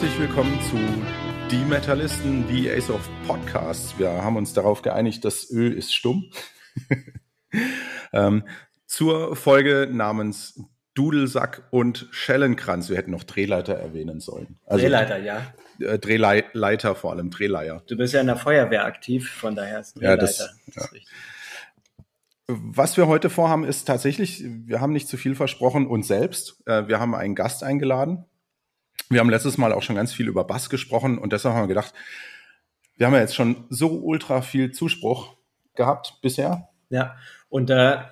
herzlich willkommen zu Die Metallisten, die Ace of Podcasts. Wir haben uns darauf geeinigt, das Ö ist stumm. Zur Folge namens Dudelsack und Schellenkranz. Wir hätten noch Drehleiter erwähnen sollen. Also, Drehleiter, ja. Drehleiter vor allem, Drehleier. Du bist ja in der Feuerwehr aktiv, von daher ist Drehleiter. Ja, das ist richtig. Was wir heute vorhaben, ist tatsächlich, wir haben nicht zu viel versprochen uns selbst. Wir haben einen Gast eingeladen. Wir haben letztes Mal auch schon ganz viel über Bass gesprochen und deshalb haben wir gedacht, wir haben ja jetzt schon so ultra viel Zuspruch gehabt bisher. Ja, und da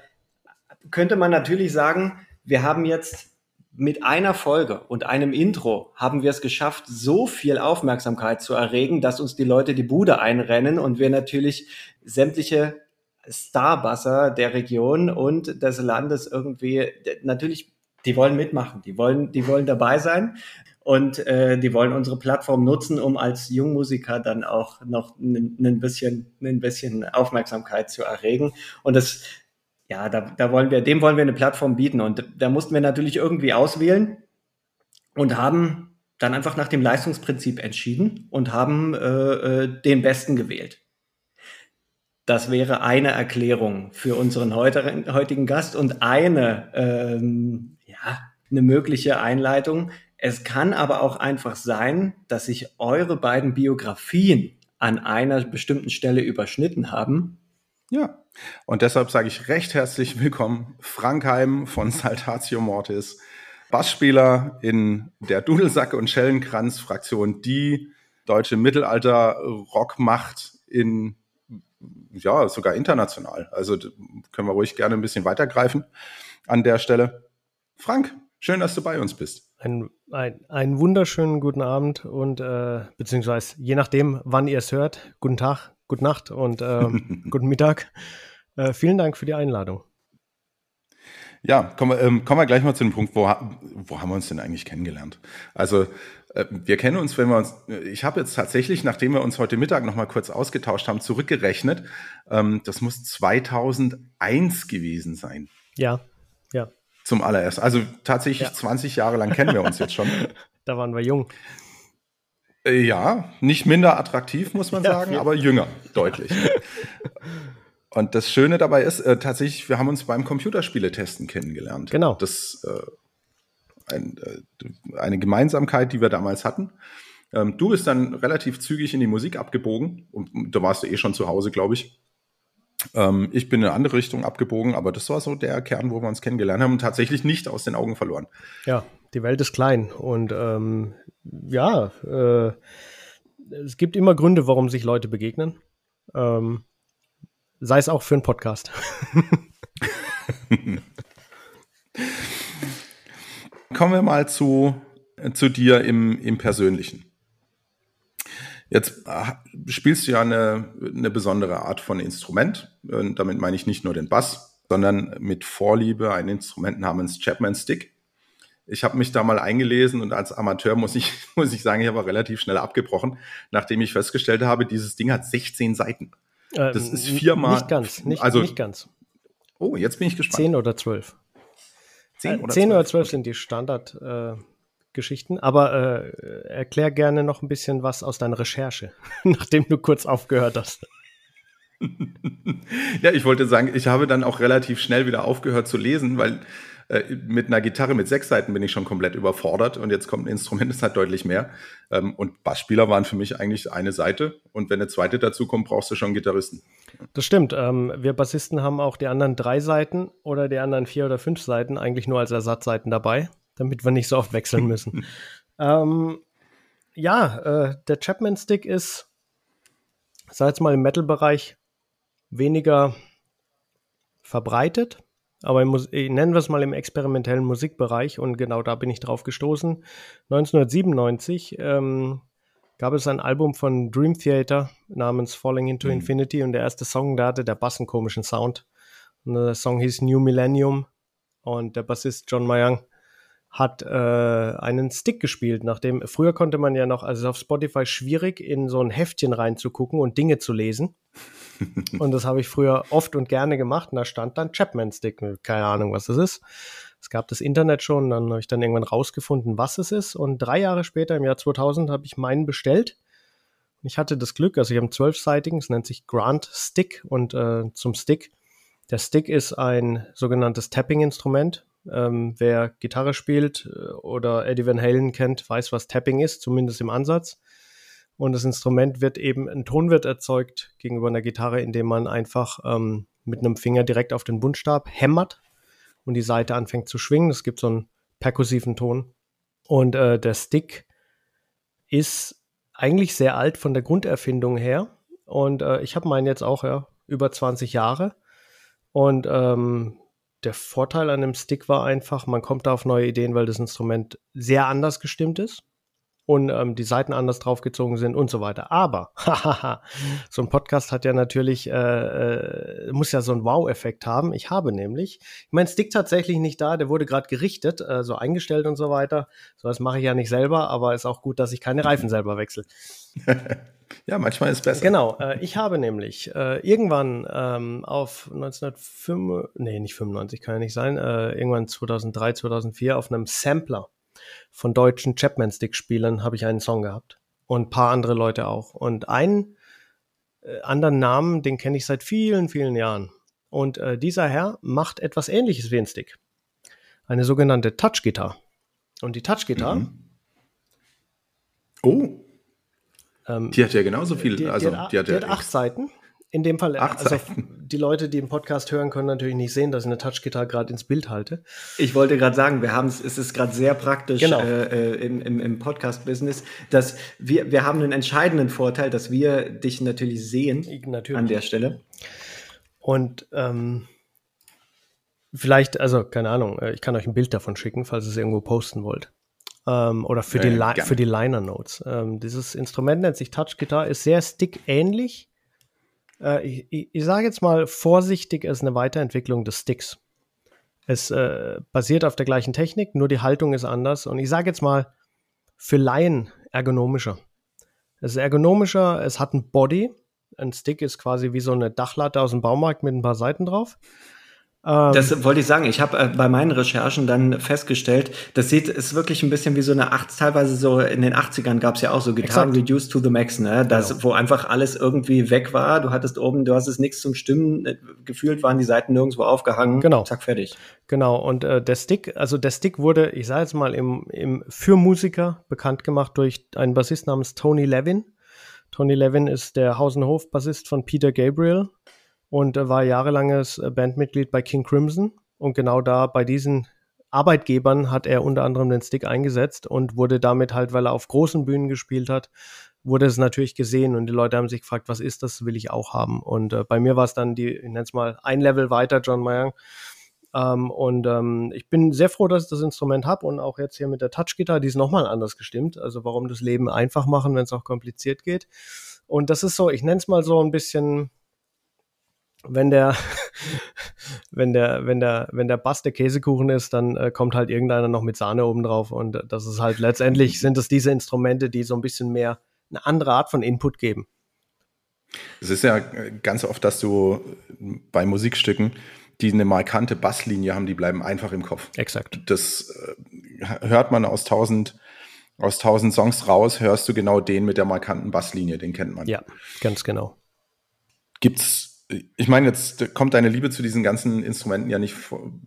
könnte man natürlich sagen, wir haben jetzt mit einer Folge und einem Intro haben wir es geschafft, so viel Aufmerksamkeit zu erregen, dass uns die Leute die Bude einrennen und wir natürlich sämtliche Starbasser der Region und des Landes irgendwie, natürlich, die wollen mitmachen, die wollen dabei sein und die wollen unsere Plattform nutzen, um als Jungmusiker dann auch noch ein bisschen Aufmerksamkeit zu erregen. Und das, ja, dem wollen wir eine Plattform bieten. Und da mussten wir natürlich irgendwie auswählen und haben dann einfach nach dem Leistungsprinzip entschieden und haben den Besten gewählt. Das wäre eine Erklärung für unseren heutigen Gast und eine mögliche Einleitung. Es kann aber auch einfach sein, dass sich eure beiden Biografien an einer bestimmten Stelle überschnitten haben. Ja, und deshalb sage ich recht herzlich willkommen, Frank Heim von Saltatio Mortis, Bassspieler in der Dudelsack- und Schellenkranz-Fraktion, die deutsche Mittelalter-Rock macht in ja, sogar international. Also können wir ruhig gerne ein bisschen weitergreifen an der Stelle. Frank, schön, dass du bei uns bist. Einen wunderschönen guten Abend und beziehungsweise je nachdem, wann ihr es hört, guten Tag, gute Nacht und guten Mittag. Vielen Dank für die Einladung. Ja, kommen wir gleich mal zu dem Punkt, wo haben wir uns denn eigentlich kennengelernt? Also wir kennen uns, ich habe jetzt tatsächlich, nachdem wir uns heute Mittag nochmal kurz ausgetauscht haben, zurückgerechnet, das muss 2001 gewesen sein. Ja. Zum allerersten. Also tatsächlich 20 Jahre lang kennen wir uns jetzt schon. Da waren wir jung. Ja, nicht minder attraktiv, muss man sagen, aber jünger, deutlich. Und das Schöne dabei ist, tatsächlich, wir haben uns beim Computerspieletesten kennengelernt. Genau. Das eine Gemeinsamkeit, die wir damals hatten. Du bist dann relativ zügig in die Musik abgebogen. Und da warst du eh schon zu Hause, glaube ich. Ich bin in eine andere Richtung abgebogen, aber das war so der Kern, wo wir uns kennengelernt haben und tatsächlich nicht aus den Augen verloren. Ja, die Welt ist klein und es gibt immer Gründe, warum sich Leute begegnen. Sei es auch für einen Podcast. Kommen wir mal zu dir im Persönlichen. Jetzt spielst du ja eine besondere Art von Instrument. Und damit meine ich nicht nur den Bass, sondern mit Vorliebe ein Instrument namens Chapman Stick. Ich habe mich da mal eingelesen und als Amateur muss ich sagen, ich habe relativ schnell abgebrochen, nachdem ich festgestellt habe, dieses Ding hat 16 Seiten. Das ist viermal. Nicht ganz. Oh, jetzt bin ich gespannt. 10 oder 12. 10 oder 12 sind die Standardgeschichten, aber erklär gerne noch ein bisschen was aus deiner Recherche, nachdem du kurz aufgehört hast. Ja, ich wollte sagen, ich habe dann auch relativ schnell wieder aufgehört zu lesen, weil mit einer Gitarre mit 6 Seiten bin ich schon komplett überfordert und jetzt kommt ein Instrument, das hat deutlich mehr. Und Bassspieler waren für mich eigentlich eine Seite und wenn eine zweite dazu kommt, brauchst du schon Gitarristen. Das stimmt. Wir Bassisten haben auch die anderen 3 Seiten oder die anderen 4 oder 5 Seiten eigentlich nur als Ersatzseiten dabei, damit wir nicht so oft wechseln müssen. Der Chapman Stick ist, sei jetzt mal im Metal-Bereich, weniger verbreitet, aber nennen wir es mal im experimentellen Musikbereich und genau da bin ich drauf gestoßen. 1997 gab es ein Album von Dream Theater namens Falling into Infinity und der erste Song, da hatte der Bass einen komischen Sound. Und der Song hieß New Millennium und der Bassist John Myung hat einen Stick gespielt, nachdem früher konnte man ja noch, also auf Spotify schwierig, in so ein Heftchen reinzugucken und Dinge zu lesen. Und das habe ich früher oft und gerne gemacht. Und da stand dann Chapman Stick. Keine Ahnung, was das ist. Es gab das Internet schon, dann habe ich dann irgendwann rausgefunden, was es ist. Und 3 Jahre später, im Jahr 2000, habe ich meinen bestellt. Und ich hatte das Glück, also ich habe einen 12-seitigen, es nennt sich Grant Stick. Und zum Stick, der Stick ist ein sogenanntes Tapping-Instrument. Wer Gitarre spielt oder Eddie Van Halen kennt, weiß, was Tapping ist, zumindest im Ansatz. Und das Instrument wird eben, ein Ton wird erzeugt gegenüber einer Gitarre, indem man einfach mit einem Finger direkt auf den Buntstab hämmert und die Saite anfängt zu schwingen. Es gibt so einen perkussiven Ton. Und der Stick ist eigentlich sehr alt von der Grunderfindung her. Und ich habe meinen jetzt auch über 20 Jahre. Und der Vorteil an dem Stick war einfach, man kommt da auf neue Ideen, weil das Instrument sehr anders gestimmt ist und die Saiten anders draufgezogen sind und so weiter. Aber so ein Podcast hat ja natürlich, muss ja so einen Wow-Effekt haben. Ich habe nämlich, mein Stick tatsächlich nicht da, der wurde gerade gerichtet, so eingestellt und so weiter. So was mache ich ja nicht selber, aber ist auch gut, dass ich keine Reifen selber wechsle. Ja, manchmal ist besser. Genau, ich habe nämlich irgendwann auf 2003, 2004 auf einem Sampler von deutschen Chapman Stick Spielern habe ich einen Song gehabt und ein paar andere Leute auch. Und einen anderen Namen, den kenne ich seit vielen, vielen Jahren. Und dieser Herr macht etwas Ähnliches wie ein Stick. Eine sogenannte Touch Guitar. Und die Touch Guitar... Mhm. Oh, die hat ja genauso viel. Die hat 8 Seiten. In dem Fall, also die Leute, die den Podcast hören, können natürlich nicht sehen, dass ich eine Touch-Gitarre gerade ins Bild halte. Ich wollte gerade sagen, es ist gerade sehr praktisch im Podcast-Business, dass wir haben einen entscheidenden Vorteil, dass wir dich natürlich sehen an der Stelle. Und vielleicht, also keine Ahnung, ich kann euch ein Bild davon schicken, falls ihr es irgendwo posten wollt. Oder für die Liner Notes. Dieses Instrument nennt sich Touch Guitar, ist sehr Stick-ähnlich. Ich sage jetzt mal vorsichtig, es ist eine Weiterentwicklung des Sticks. Es basiert auf der gleichen Technik, nur die Haltung ist anders. Und ich sage jetzt mal, für Laien ergonomischer. Es ist ergonomischer, es hat ein Body. Ein Stick ist quasi wie so eine Dachlatte aus dem Baumarkt mit ein paar Seiten drauf. Das wollte ich sagen. Ich habe bei meinen Recherchen dann festgestellt, ist wirklich ein bisschen wie so eine teilweise so in den 80ern gab es ja auch so Gitarren reduced to the max, ne? Wo einfach alles irgendwie weg war. Du hast es nichts zum Stimmen gefühlt, waren die Saiten nirgendwo aufgehangen. Genau. Zack, fertig. Genau. Und der Stick wurde, ich sage jetzt mal, für Musiker bekannt gemacht durch einen Bassist namens Tony Levin. Tony Levin ist der Haus- und Hof-Bassist von Peter Gabriel. Und war jahrelanges Bandmitglied bei King Crimson. Und genau da, bei diesen Arbeitgebern, hat er unter anderem den Stick eingesetzt und wurde damit halt, weil er auf großen Bühnen gespielt hat, wurde es natürlich gesehen. Und die Leute haben sich gefragt, was ist das, will ich auch haben. Und bei mir war es dann ich nenne es mal, ein Level weiter, John Myung. Ich bin sehr froh, dass ich das Instrument habe. Und auch jetzt hier mit der Touch-Gitarre, die ist nochmal anders gestimmt. Also warum das Leben einfach machen, wenn es auch kompliziert geht. Und das ist so, ich nenne es mal so ein bisschen... Wenn der Bass der Käsekuchen ist, dann kommt halt irgendeiner noch mit Sahne oben drauf und das ist halt letztendlich sind es diese Instrumente, die so ein bisschen mehr eine andere Art von Input geben. Es ist ja ganz oft, dass du bei Musikstücken, die eine markante Basslinie haben, die bleiben einfach im Kopf. Exakt. Das hört man aus 1000 Songs raus, hörst du genau den mit der markanten Basslinie, den kennt man. Ja, ganz genau. Ich meine, jetzt kommt deine Liebe zu diesen ganzen Instrumenten ja nicht von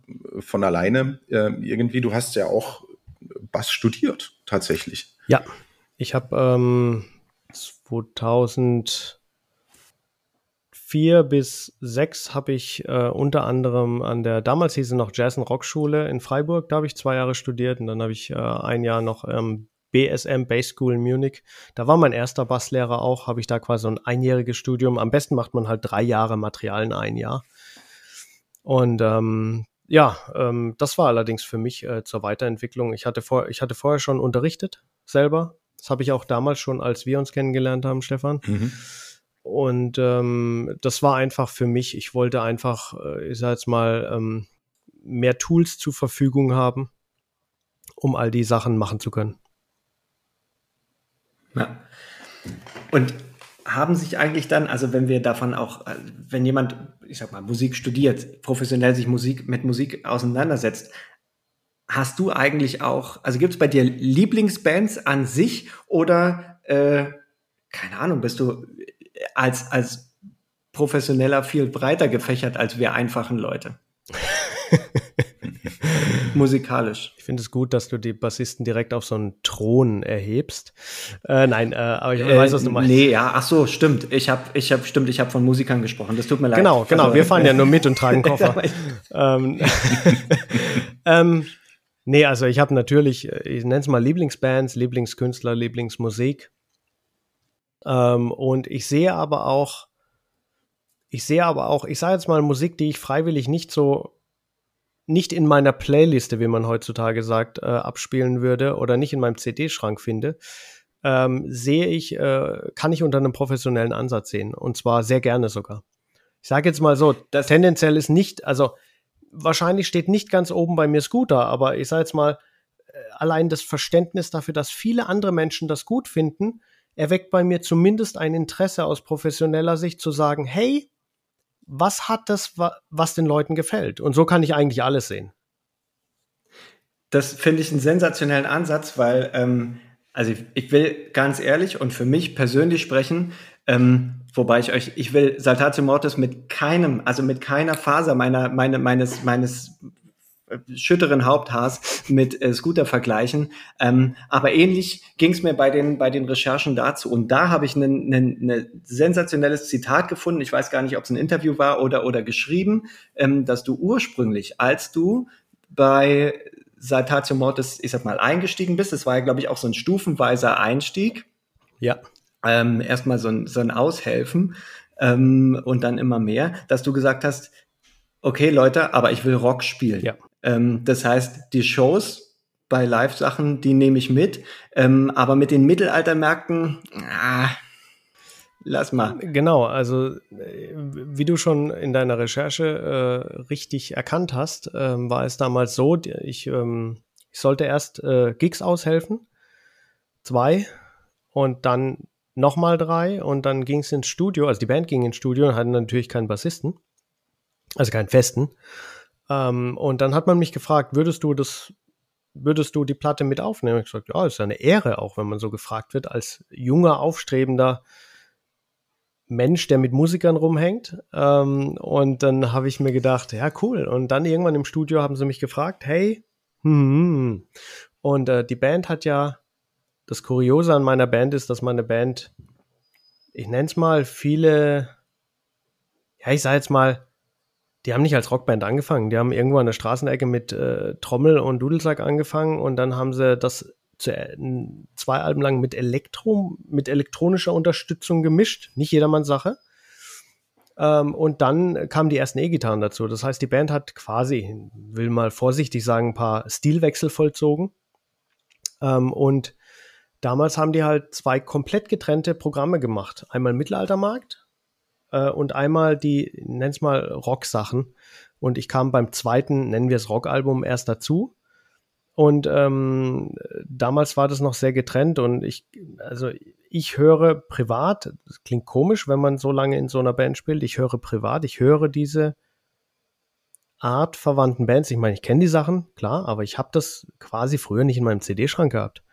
alleine. Irgendwie, du hast ja auch Bass studiert, tatsächlich. Ja, ich habe 2004 bis 2006 habe ich unter anderem an der, damals hieß es noch Jazz- und Rockschule in Freiburg, da habe ich 2 Jahre studiert und dann habe ich ein Jahr noch BSM, Bass School in Munich. Da war mein erster Basslehrer auch, habe ich da quasi so ein einjähriges Studium. Am besten macht man halt 3 Jahre Material in einem Jahr. Und das war allerdings für mich zur Weiterentwicklung. Ich hatte vorher schon unterrichtet selber. Das habe ich auch damals schon, als wir uns kennengelernt haben, Stefan. Mhm. Und das war einfach für mich, ich wollte einfach, ich sage jetzt mal, mehr Tools zur Verfügung haben, um all die Sachen machen zu können. Ja. Und haben sich eigentlich dann, also wenn wir davon auch, wenn jemand, ich sag mal, Musik studiert, professionell sich mit Musik auseinandersetzt, Hast du eigentlich auch, also gibt es bei dir Lieblingsbands an sich oder, keine Ahnung, bist du als Professioneller viel breiter gefächert als wir einfachen Leute? Musikalisch. Ich finde es gut, dass du die Bassisten direkt auf so einen Thron erhebst. Nein, aber ich weiß, was du meinst. Nee, ja, ach so, stimmt. Ich habe von Musikern gesprochen. Das tut mir leid. Genau. Wir fahren ja nur mit und tragen Koffer. Nee, also ich habe natürlich, ich nenne es mal Lieblingsbands, Lieblingskünstler, Lieblingsmusik. Und ich sehe aber auch, ich sage jetzt mal Musik, die ich freiwillig nicht in meiner Playliste, wie man heutzutage sagt, abspielen würde oder nicht in meinem CD-Schrank finde, kann ich unter einem professionellen Ansatz sehen. Und zwar sehr gerne sogar. Ich sage jetzt mal so, das tendenziell ist nicht, also wahrscheinlich steht nicht ganz oben bei mir Scooter, aber ich sage jetzt mal, allein das Verständnis dafür, dass viele andere Menschen das gut finden, erweckt bei mir zumindest ein Interesse aus professioneller Sicht zu sagen, hey, was hat das, was den Leuten gefällt? Und so kann ich eigentlich alles sehen. Das finde ich einen sensationellen Ansatz, weil, also ich will ganz ehrlich und für mich persönlich sprechen, wobei ich will Saltatio Mortis mit keiner Faser meines schütteren Haupthaars mit Scooter vergleichen. Aber ähnlich ging es mir bei den Recherchen dazu. Und da habe ich ein sensationelles Zitat gefunden. Ich weiß gar nicht, ob es ein Interview war oder geschrieben, dass du ursprünglich, als du bei Saltatio Mortis, ich sag mal, eingestiegen bist, das war ja, glaube ich, auch so ein stufenweiser Einstieg. Ja. Erstmal so ein Aushelfen und dann immer mehr, dass du gesagt hast, okay, Leute, aber ich will Rock spielen. Ja. Das heißt, die Shows bei Live-Sachen, die nehme ich mit. Aber mit den Mittelaltermärkten, lass mal. Genau, also wie du schon in deiner Recherche richtig erkannt hast, war es damals so, ich sollte erst Gigs aushelfen, 2 und dann nochmal 3 und dann ging es ins Studio, also die Band ging ins Studio und hatten natürlich keinen Bassisten, also keinen festen. Und dann hat man mich gefragt, würdest du die Platte mit aufnehmen? Ich habe gesagt, ja, ist ja eine Ehre, auch wenn man so gefragt wird, als junger, aufstrebender Mensch, der mit Musikern rumhängt. Und dann habe ich mir gedacht, ja, cool. Und dann irgendwann im Studio haben sie mich gefragt, hey, Und die Band hat ja, das Kuriose an meiner Band ist, dass meine Band, ich nenne es mal, die haben nicht als Rockband angefangen, die haben irgendwo an der Straßenecke mit Trommel und Dudelsack angefangen und dann haben sie das 2 Alben lang mit elektronischer Unterstützung gemischt, nicht jedermanns Sache. Und dann kamen die ersten E-Gitarren dazu. Das heißt, die Band hat quasi, will mal vorsichtig sagen, ein paar Stilwechsel vollzogen. Und damals haben die halt 2 komplett getrennte Programme gemacht. Einmal Mittelaltermarkt und einmal die, nenn's mal, Rock-Sachen. Und ich kam beim 2, nennen wir es Rock-Album, erst dazu. Und damals war das noch sehr getrennt. Und ich höre privat, das klingt komisch, wenn man so lange in so einer Band spielt, ich höre diese Art verwandten Bands. Ich meine, ich kenne die Sachen, klar, aber ich habe das quasi früher nicht in meinem CD-Schrank gehabt.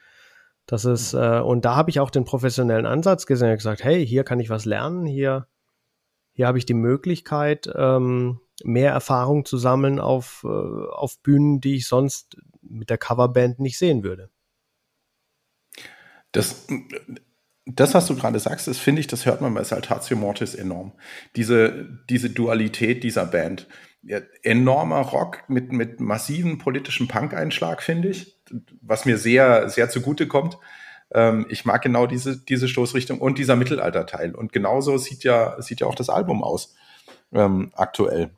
Das ist, und da habe ich auch den professionellen Ansatz gesehen. Ich habe gesagt, hey, hier kann ich was lernen, Hier habe ich die Möglichkeit, mehr Erfahrung zu sammeln auf Bühnen, die ich sonst mit der Coverband nicht sehen würde. Das, was du gerade sagst, das finde ich, das hört man bei Saltatio Mortis enorm. Diese Dualität dieser Band. Ja, enormer Rock mit massivem politischen Punk-Einschlag, finde ich, was mir sehr, sehr zugute kommt. Ich mag genau diese Stoßrichtung und dieser Mittelalterteil. Und genauso sieht ja auch das Album aus, aktuell.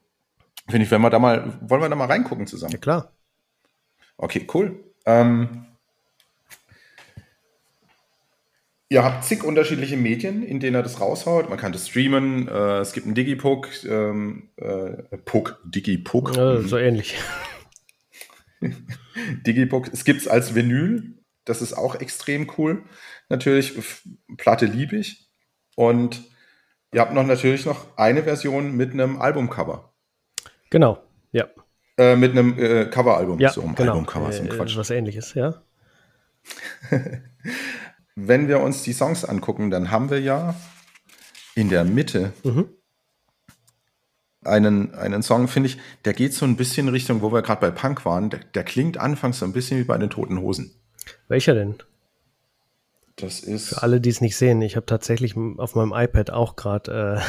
Finde ich, wollen wir da mal reingucken zusammen? Ja, klar. Okay, cool. Ihr habt zig unterschiedliche Medien, in denen er das raushaut. Man kann das streamen. Es gibt einen Digipuck. Digipuck. So ähnlich. Digipuck. Es gibt es als Vinyl. Das ist auch extrem cool. Natürlich, Platte liebe ich. Und ihr habt natürlich noch eine Version mit einem Albumcover. Genau, ja. Mit einem Coveralbum. Ja, so um genau. Albumcover ist ein Quatsch. Was Ähnliches, ja. Wenn wir uns die Songs angucken, dann haben wir ja in der Mitte einen Song, finde ich, der geht so ein bisschen Richtung, wo wir gerade bei Punk waren. Der klingt anfangs so ein bisschen wie bei den Toten Hosen. Welcher denn? Das ist für alle, die es nicht sehen, ich habe tatsächlich auf meinem iPad auch gerade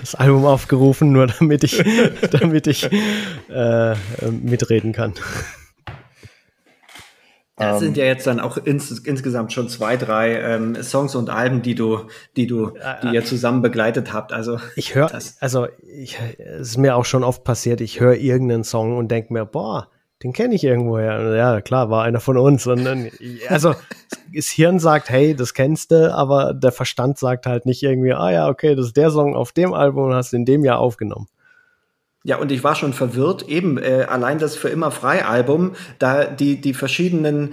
das Album aufgerufen, nur damit ich mitreden kann. Das sind ja jetzt dann auch insgesamt schon 2, 3 Songs und Alben, die ihr zusammen begleitet habt. Also ich höre, es ist mir auch schon oft passiert, ich höre irgendeinen Song und denke mir, boah, den kenne ich irgendwoher. Ja, klar, war einer von uns. Und dann, also das Hirn sagt, hey, das kennst du, aber der Verstand sagt halt nicht irgendwie, ah ja, okay, das ist der Song auf dem Album und hast in dem Jahr aufgenommen. Ja, und ich war schon verwirrt, eben allein das Für immer Frei-Album, da die verschiedenen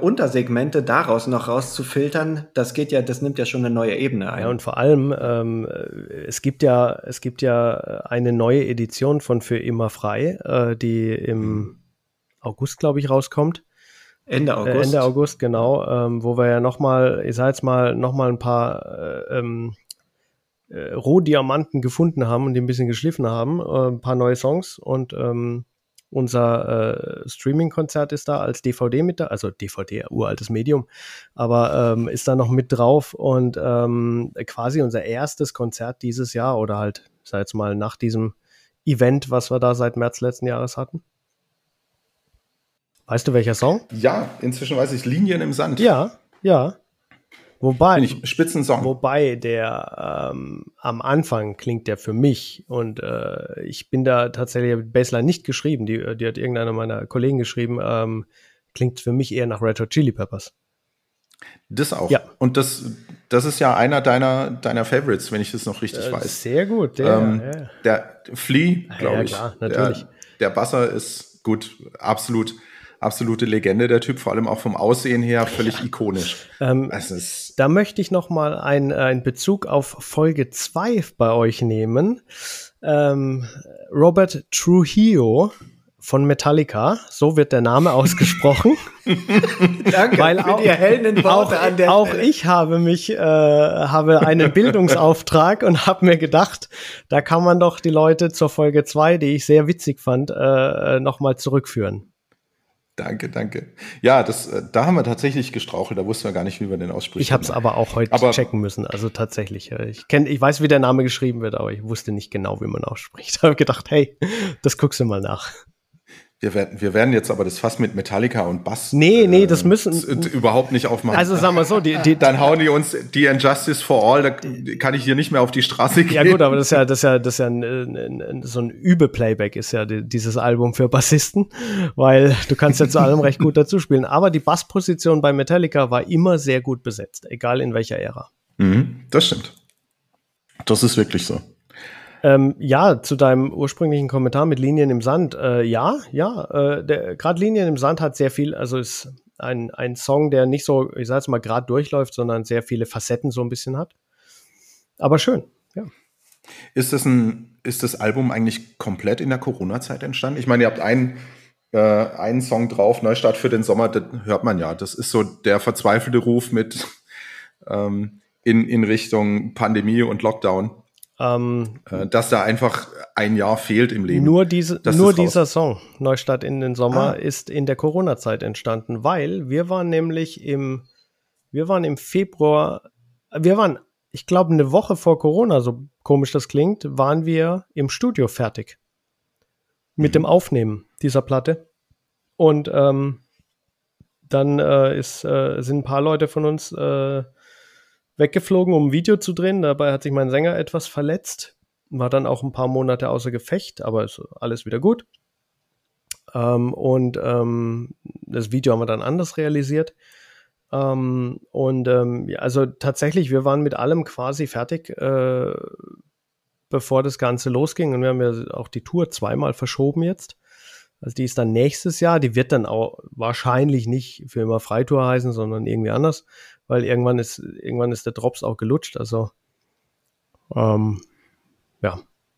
Untersegmente daraus noch rauszufiltern, das nimmt ja schon eine neue Ebene ein. Ja, und vor allem, es gibt ja eine neue Edition von Für immer Frei, die im August, glaube ich, rauskommt. Ende August. Ende August, genau, wo wir ja nochmal, ich sage jetzt mal, nochmal ein paar Rohdiamanten gefunden haben und die ein bisschen geschliffen haben, ein paar neue Songs und unser Streaming-Konzert ist da als DVD mit da, also DVD, uraltes Medium, aber ist da noch mit drauf und quasi unser erstes Konzert dieses Jahr oder halt, ich sag jetzt mal, nach diesem Event, was wir da seit März letzten Jahres hatten. Weißt du, welcher Song? Ja, inzwischen weiß ich, Linien im Sand. Ja, ja. Wobei der am Anfang klingt der für mich und ich bin da tatsächlich, habe die Bassline nicht geschrieben, die hat irgendeiner meiner Kollegen geschrieben, klingt für mich eher nach Red Hot Chili Peppers. Das auch. Ja. Und das ist ja einer deiner Favorites, wenn ich das noch richtig weiß. Sehr gut. Der Flea, glaube ich. Ja, klar, natürlich. Der Basser ist gut, absolute Legende, der Typ, vor allem auch vom Aussehen her, völlig ikonisch. Da möchte ich noch mal einen Bezug auf Folge 2 bei euch nehmen. Robert Trujillo von Metallica, so wird der Name ausgesprochen. Danke für die erhellenden Worte an der Stelle. Auch ich habe einen Bildungsauftrag und habe mir gedacht, da kann man doch die Leute zur Folge 2, die ich sehr witzig fand, noch mal zurückführen. Danke. Ja, da haben wir tatsächlich gestrauchelt. Da wussten wir gar nicht, wie wir den aussprechen. Ich habe es aber auch heute checken müssen. Also tatsächlich. Ich weiß, wie der Name geschrieben wird, aber ich wusste nicht genau, wie man ausspricht. Ich habe gedacht, hey, das guckst du mal nach. Wir werden jetzt aber das Fass mit Metallica und Bass. Nee, das müssen überhaupt nicht aufmachen. Also sagen wir so, dann hauen die uns die Injustice for All, da kann ich hier nicht mehr auf die Straße gehen. Ja gut, aber das ist ja so ein Übe-Playback ist ja dieses Album für Bassisten, weil du kannst ja zu allem recht gut dazu spielen. Aber die Bassposition bei Metallica war immer sehr gut besetzt, egal in welcher Ära. Mhm, das stimmt. Das ist wirklich so. Ja, zu deinem ursprünglichen Kommentar mit Linien im Sand. Gerade Linien im Sand hat sehr viel, also ist ein Song, der nicht so, ich sag jetzt mal, gerade durchläuft, sondern sehr viele Facetten so ein bisschen hat. Aber schön, ja. Ist das Album eigentlich komplett in der Corona-Zeit entstanden? Ich meine, ihr habt einen Song drauf, Neustart für den Sommer, das hört man ja. Das ist so der verzweifelte Ruf mit in Richtung Pandemie und Lockdown. Dass da einfach ein Jahr fehlt im Leben. Nur dieser Song, Neustart in den Sommer, ist in der Corona-Zeit entstanden, weil wir waren nämlich im Februar, ich glaube, eine Woche vor Corona, so komisch das klingt, waren wir im Studio fertig mit dem Aufnehmen dieser Platte. Und dann sind ein paar Leute von uns weggeflogen, um ein Video zu drehen. Dabei hat sich mein Sänger etwas verletzt. War dann auch ein paar Monate außer Gefecht, aber ist alles wieder gut. Das Video haben wir dann anders realisiert. Also tatsächlich, wir waren mit allem quasi fertig, bevor das Ganze losging. Und wir haben ja auch die Tour zweimal verschoben jetzt. Also die ist dann nächstes Jahr. Die wird dann auch wahrscheinlich nicht für immer Freitour heißen, sondern irgendwie anders. Weil irgendwann ist der Drops auch gelutscht. Also, ja.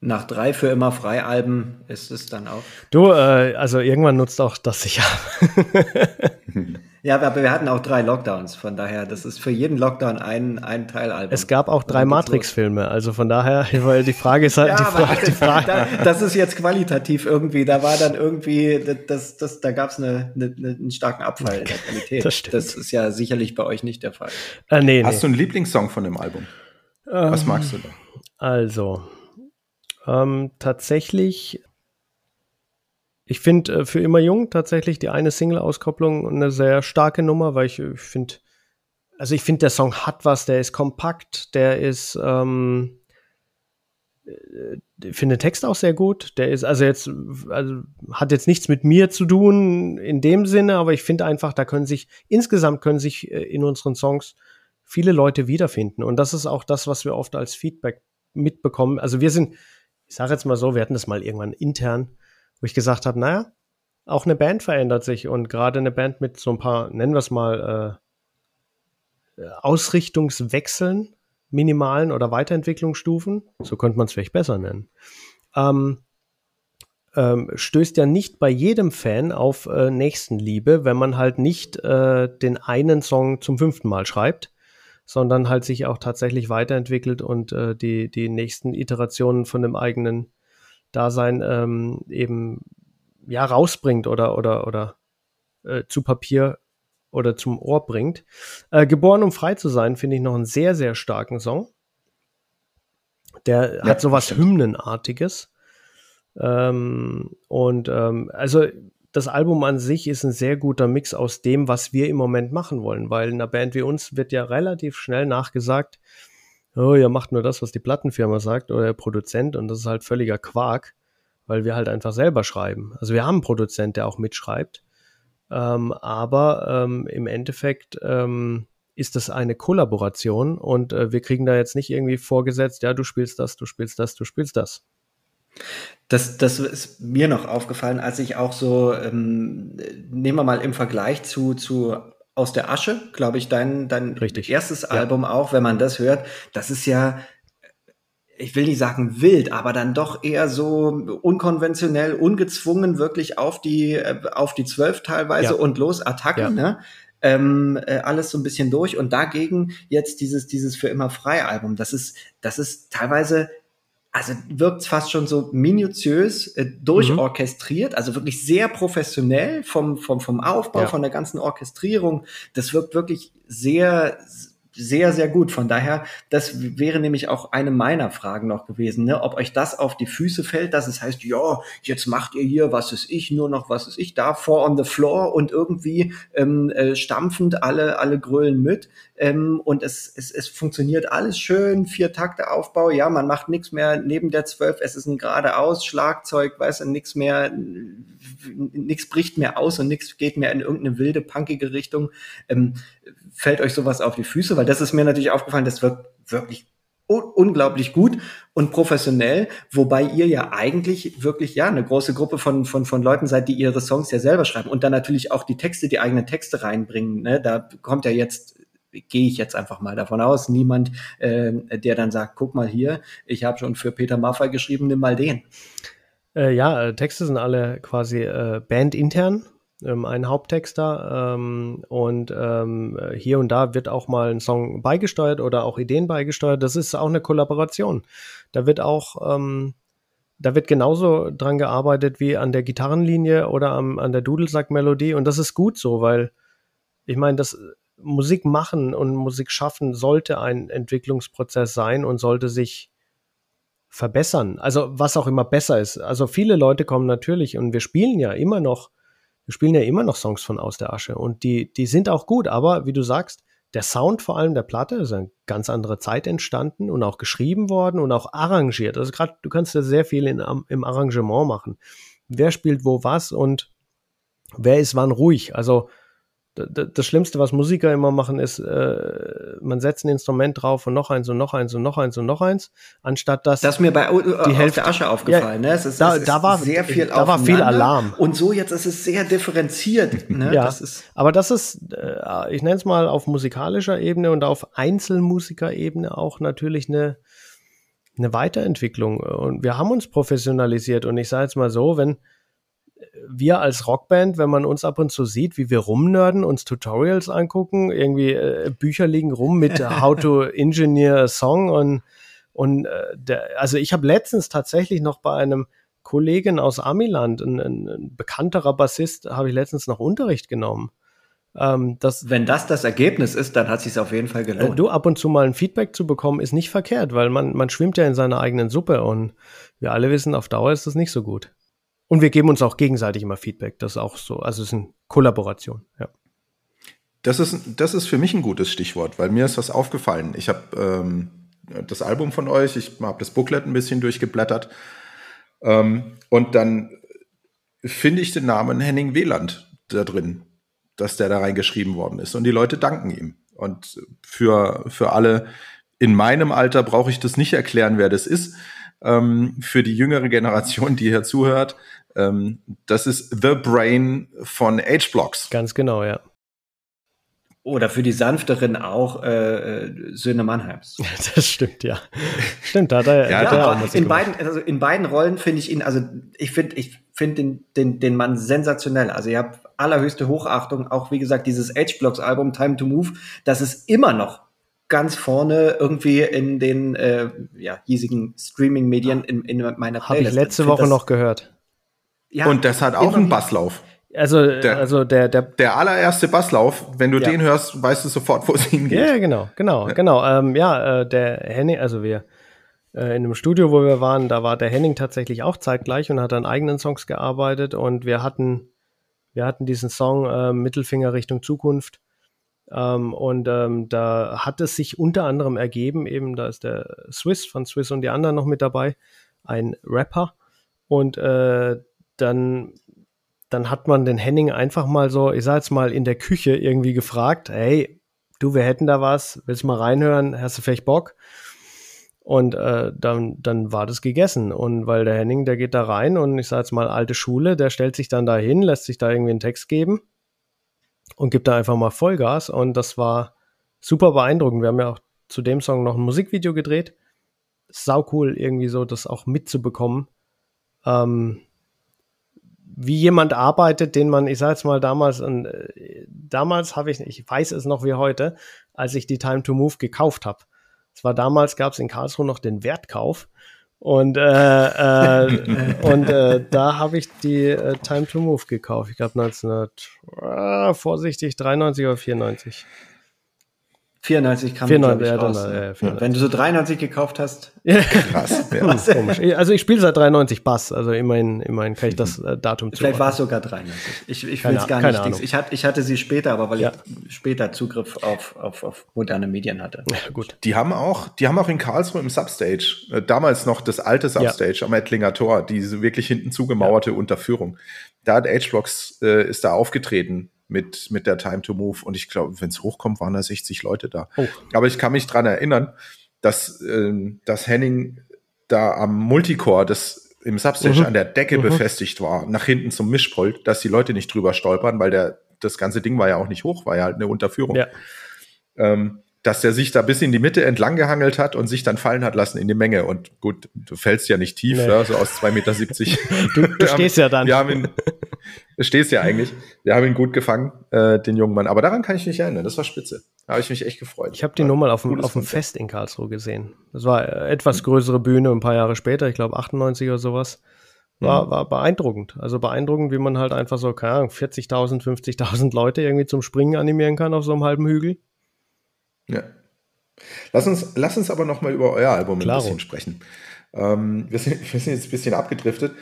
nach 3 für immer Freialben ist es dann auch. Du, also irgendwann nutzt auch das sicher. Ja, aber wir hatten auch 3 Lockdowns, von daher, das ist für jeden Lockdown ein Teilalbum. Es gab auch 3 Matrix-Filme, also von daher, weil die Frage ist halt, ja, die Frage. Das ist jetzt qualitativ irgendwie, da war dann irgendwie, da gab es einen starken Abfall in der Qualität. Das stimmt. Das ist ja sicherlich bei euch nicht der Fall. Nee, hast du einen Lieblingssong von dem Album? Was magst du da? Also, tatsächlich... Ich finde für immer jung tatsächlich die eine Single-Auskopplung eine sehr starke Nummer, weil ich finde, der Song hat was, der ist kompakt, der ist, ich finde den Text auch sehr gut, der ist, also hat jetzt nichts mit mir zu tun in dem Sinne, aber ich finde einfach, da insgesamt können sich in unseren Songs viele Leute wiederfinden und das ist auch das, was wir oft als Feedback mitbekommen. Also wir sind, ich sage jetzt mal so, wir hatten das mal irgendwann intern, wo ich gesagt habe, naja, auch eine Band verändert sich und gerade eine Band mit so ein paar, nennen wir es mal, Ausrichtungswechseln, minimalen oder Weiterentwicklungsstufen, so könnte man es vielleicht besser nennen, stößt ja nicht bei jedem Fan auf Nächstenliebe, wenn man halt nicht den einen Song zum 5. Mal schreibt, sondern halt sich auch tatsächlich weiterentwickelt und die nächsten Iterationen von dem eigenen Dasein eben ja rausbringt oder zu Papier oder zum Ohr bringt. Geboren, um frei zu sein, finde ich noch einen sehr, sehr starken Song. Der hat sowas Hymnenartiges. Also das Album an sich ist ein sehr guter Mix aus dem, was wir im Moment machen wollen, weil in einer Band wie uns wird ja relativ schnell nachgesagt, oh, ihr macht nur das, was die Plattenfirma sagt oder der Produzent und das ist halt völliger Quark, weil wir halt einfach selber schreiben. Also wir haben einen Produzent, der auch mitschreibt, aber im Endeffekt ist das eine Kollaboration und wir kriegen da jetzt nicht irgendwie vorgesetzt, ja, du spielst das, du spielst das, du spielst das. Das ist mir noch aufgefallen, als ich auch so, nehmen wir mal im Vergleich zu Aus der Asche, glaube ich, dein erstes Album auch, wenn man das hört, das ist ja, ich will nicht sagen wild, aber dann doch eher so unkonventionell, ungezwungen, wirklich auf die 12 teilweise und los, Attacke, ne? Alles so ein bisschen durch und dagegen jetzt dieses für immer frei Album, das ist teilweise, also wirkt's fast schon so minutiös durchorchestriert, also wirklich sehr professionell vom Aufbau, von der ganzen Orchestrierung. Das wirkt wirklich sehr, sehr, sehr gut. Von daher, das wäre nämlich auch eine meiner Fragen noch gewesen, ne? Ob euch das auf die Füße fällt, dass es heißt, ja, jetzt macht ihr hier, was ist ich da, four on the floor und irgendwie stampfend alle grölen mit. Und es funktioniert alles schön, 4 Takte Aufbau, ja, man macht nichts mehr neben der 12, es ist ein geradeaus, Schlagzeug, weißt du, nichts bricht mehr aus und nichts geht mehr in irgendeine wilde, punkige Richtung. Fällt euch sowas auf die Füße? Weil das ist mir natürlich aufgefallen, das wirkt wirklich unglaublich gut und professionell, wobei ihr ja eigentlich wirklich ja eine große Gruppe von Leuten seid, die ihre Songs ja selber schreiben und dann natürlich auch die eigenen Texte reinbringen, ne? Da kommt ja jetzt, gehe ich jetzt einfach mal davon aus, niemand, der dann sagt, guck mal hier, ich habe schon für Peter Maffay geschrieben, nimm mal den. Texte sind alle quasi bandintern, ein Haupttexter und hier und da wird auch mal ein Song beigesteuert oder auch Ideen beigesteuert. Das ist auch eine Kollaboration. Da wird genauso dran gearbeitet wie an der Gitarrenlinie oder an der Dudelsack-Melodie und das ist gut so, weil ich meine, das Musik machen und Musik schaffen sollte ein Entwicklungsprozess sein und sollte sich verbessern. Also was auch immer besser ist. Also viele Leute kommen natürlich und wir spielen ja immer noch Songs von Aus der Asche und die sind auch gut, aber wie du sagst, der Sound vor allem der Platte ist eine ganz andere Zeit entstanden und auch geschrieben worden und auch arrangiert. Also gerade, du kannst ja sehr viel im Arrangement machen. Wer spielt wo was und wer ist wann ruhig? Also das Schlimmste, was Musiker immer machen, ist, man setzt ein Instrument drauf und noch eins, anstatt dass... Das ist mir bei die Hälfte der Asche aufgefallen. Ja, ne? Da war viel Alarm. Und so jetzt ist es sehr differenziert. Ne? Ja, ich nenne es mal auf musikalischer Ebene und auf Einzelmusiker-Ebene auch natürlich eine eine Weiterentwicklung und wir haben uns professionalisiert und ich sage jetzt mal so, wenn wir als Rockband, wenn man uns ab und zu sieht, wie wir rumnerden, uns Tutorials angucken, irgendwie Bücher liegen rum mit How to Engineer a Song und ich habe letztens tatsächlich noch bei einem Kollegen aus Amiland, ein bekannterer Bassist, habe ich letztens noch Unterricht genommen. Wenn das Ergebnis ist, dann hat es sich auf jeden Fall gelohnt. Du, ab und zu mal ein Feedback zu bekommen, ist nicht verkehrt, weil man schwimmt ja in seiner eigenen Suppe und wir alle wissen, auf Dauer ist das nicht so gut. Und wir geben uns auch gegenseitig immer Feedback, das ist auch so, also es ist eine Kollaboration, ja. Das ist für mich ein gutes Stichwort, weil mir ist was aufgefallen. Ich habe das Album von euch, ich habe das Booklet ein bisschen durchgeblättert und dann finde ich den Namen Henning Wehland da drin, dass der da reingeschrieben worden ist und die Leute danken ihm. Und für alle in meinem Alter brauche ich das nicht erklären, wer das ist. Für die jüngere Generation, die hier zuhört, das ist The Brain von H-Blox. Ganz genau, ja. Oder für die Sanfteren auch Söhne Mannheims. Das stimmt, ja. Stimmt, da hat er in beiden Rollen finde ich ihn, also ich finde den Mann sensationell. Also ich habe allerhöchste Hochachtung, auch wie gesagt, dieses H-Blox-Album Time to Move, das ist immer noch ganz vorne irgendwie in den hiesigen Streaming-Medien in meiner Playlist. Habe ich letzte Woche noch gehört. Ja, und das hat auch einen Basslauf. Also der allererste Basslauf, wenn du den hörst, weißt du sofort, wo es hingeht. Ja, genau. Der Henning, also wir in dem Studio, wo wir waren, da war der Henning tatsächlich auch zeitgleich und hat an eigenen Songs gearbeitet und wir hatten diesen Song Mittelfinger Richtung Zukunft da hat es sich unter anderem ergeben, eben da ist der Swiss von Swiss und die anderen noch mit dabei, ein Rapper und dann hat man den Henning einfach mal so, ich sag jetzt mal, in der Küche irgendwie gefragt, hey, du, wir hätten da was, willst du mal reinhören, hast du vielleicht Bock? Und dann war das gegessen. Und weil der Henning, der geht da rein und ich sag jetzt mal, alte Schule, der stellt sich dann da hin, lässt sich da irgendwie einen Text geben und gibt da einfach mal Vollgas und das war super beeindruckend. Wir haben ja auch zu dem Song noch ein Musikvideo gedreht. Sau cool, irgendwie so das auch mitzubekommen. Wie jemand arbeitet, den man, ich sag jetzt mal, damals habe ich, ich weiß es noch wie heute, als ich die Time to Move gekauft habe. Es war damals, gab es in Karlsruhe noch den Wertkauf und da habe ich die Time to Move gekauft. Ich glaube 1993 oder 94. 94 kam 94, ich raus. Wenn du so 93 gekauft hast. Krass. Ja. Komisch. Also ich spiele seit 93 Bass, also immerhin kann ich das Datum zuordnen. Vielleicht war es sogar 93. Ich will es gar nicht. Ich hatte sie später, aber weil ich später Zugriff auf moderne Medien hatte. Ja, gut. Die haben auch in Karlsruhe im Substage, damals noch das alte Substage am Ettlinger Tor, diese wirklich hinten zugemauerte Unterführung. Da hat H-Blox ist da aufgetreten. Mit der Time to Move und ich glaube, wenn es hochkommt, waren da 60 Leute da. Oh. Aber ich kann mich daran erinnern, dass Henning da am Multicore, das im Substage an der Decke befestigt war, nach hinten zum Mischpult, dass die Leute nicht drüber stolpern, weil das ganze Ding war ja auch nicht hoch, war ja halt eine Unterführung. Ja. Dass der sich da bis in die Mitte entlang gehangelt hat und sich dann fallen hat lassen in die Menge. Und gut, du fällst ja nicht tief, ja, so aus 2,70 Meter. Du stehst ja dann. Stehst ja eigentlich. Wir haben ihn gut gefangen, den jungen Mann. Aber daran kann ich mich erinnern. Das war spitze. Da habe ich mich echt gefreut. Ich habe den nur mal auf dem Fest in Karlsruhe gesehen. Das war eine etwas größere Bühne ein paar Jahre später. Ich glaube 98 oder sowas. War beeindruckend. Also beeindruckend, wie man halt einfach so, keine Ahnung, 40.000, 50.000 Leute irgendwie zum Springen animieren kann auf so einem halben Hügel. Ja. Lass uns aber noch mal über euer Album ein bisschen sprechen. Wir sind jetzt ein bisschen abgedriftet.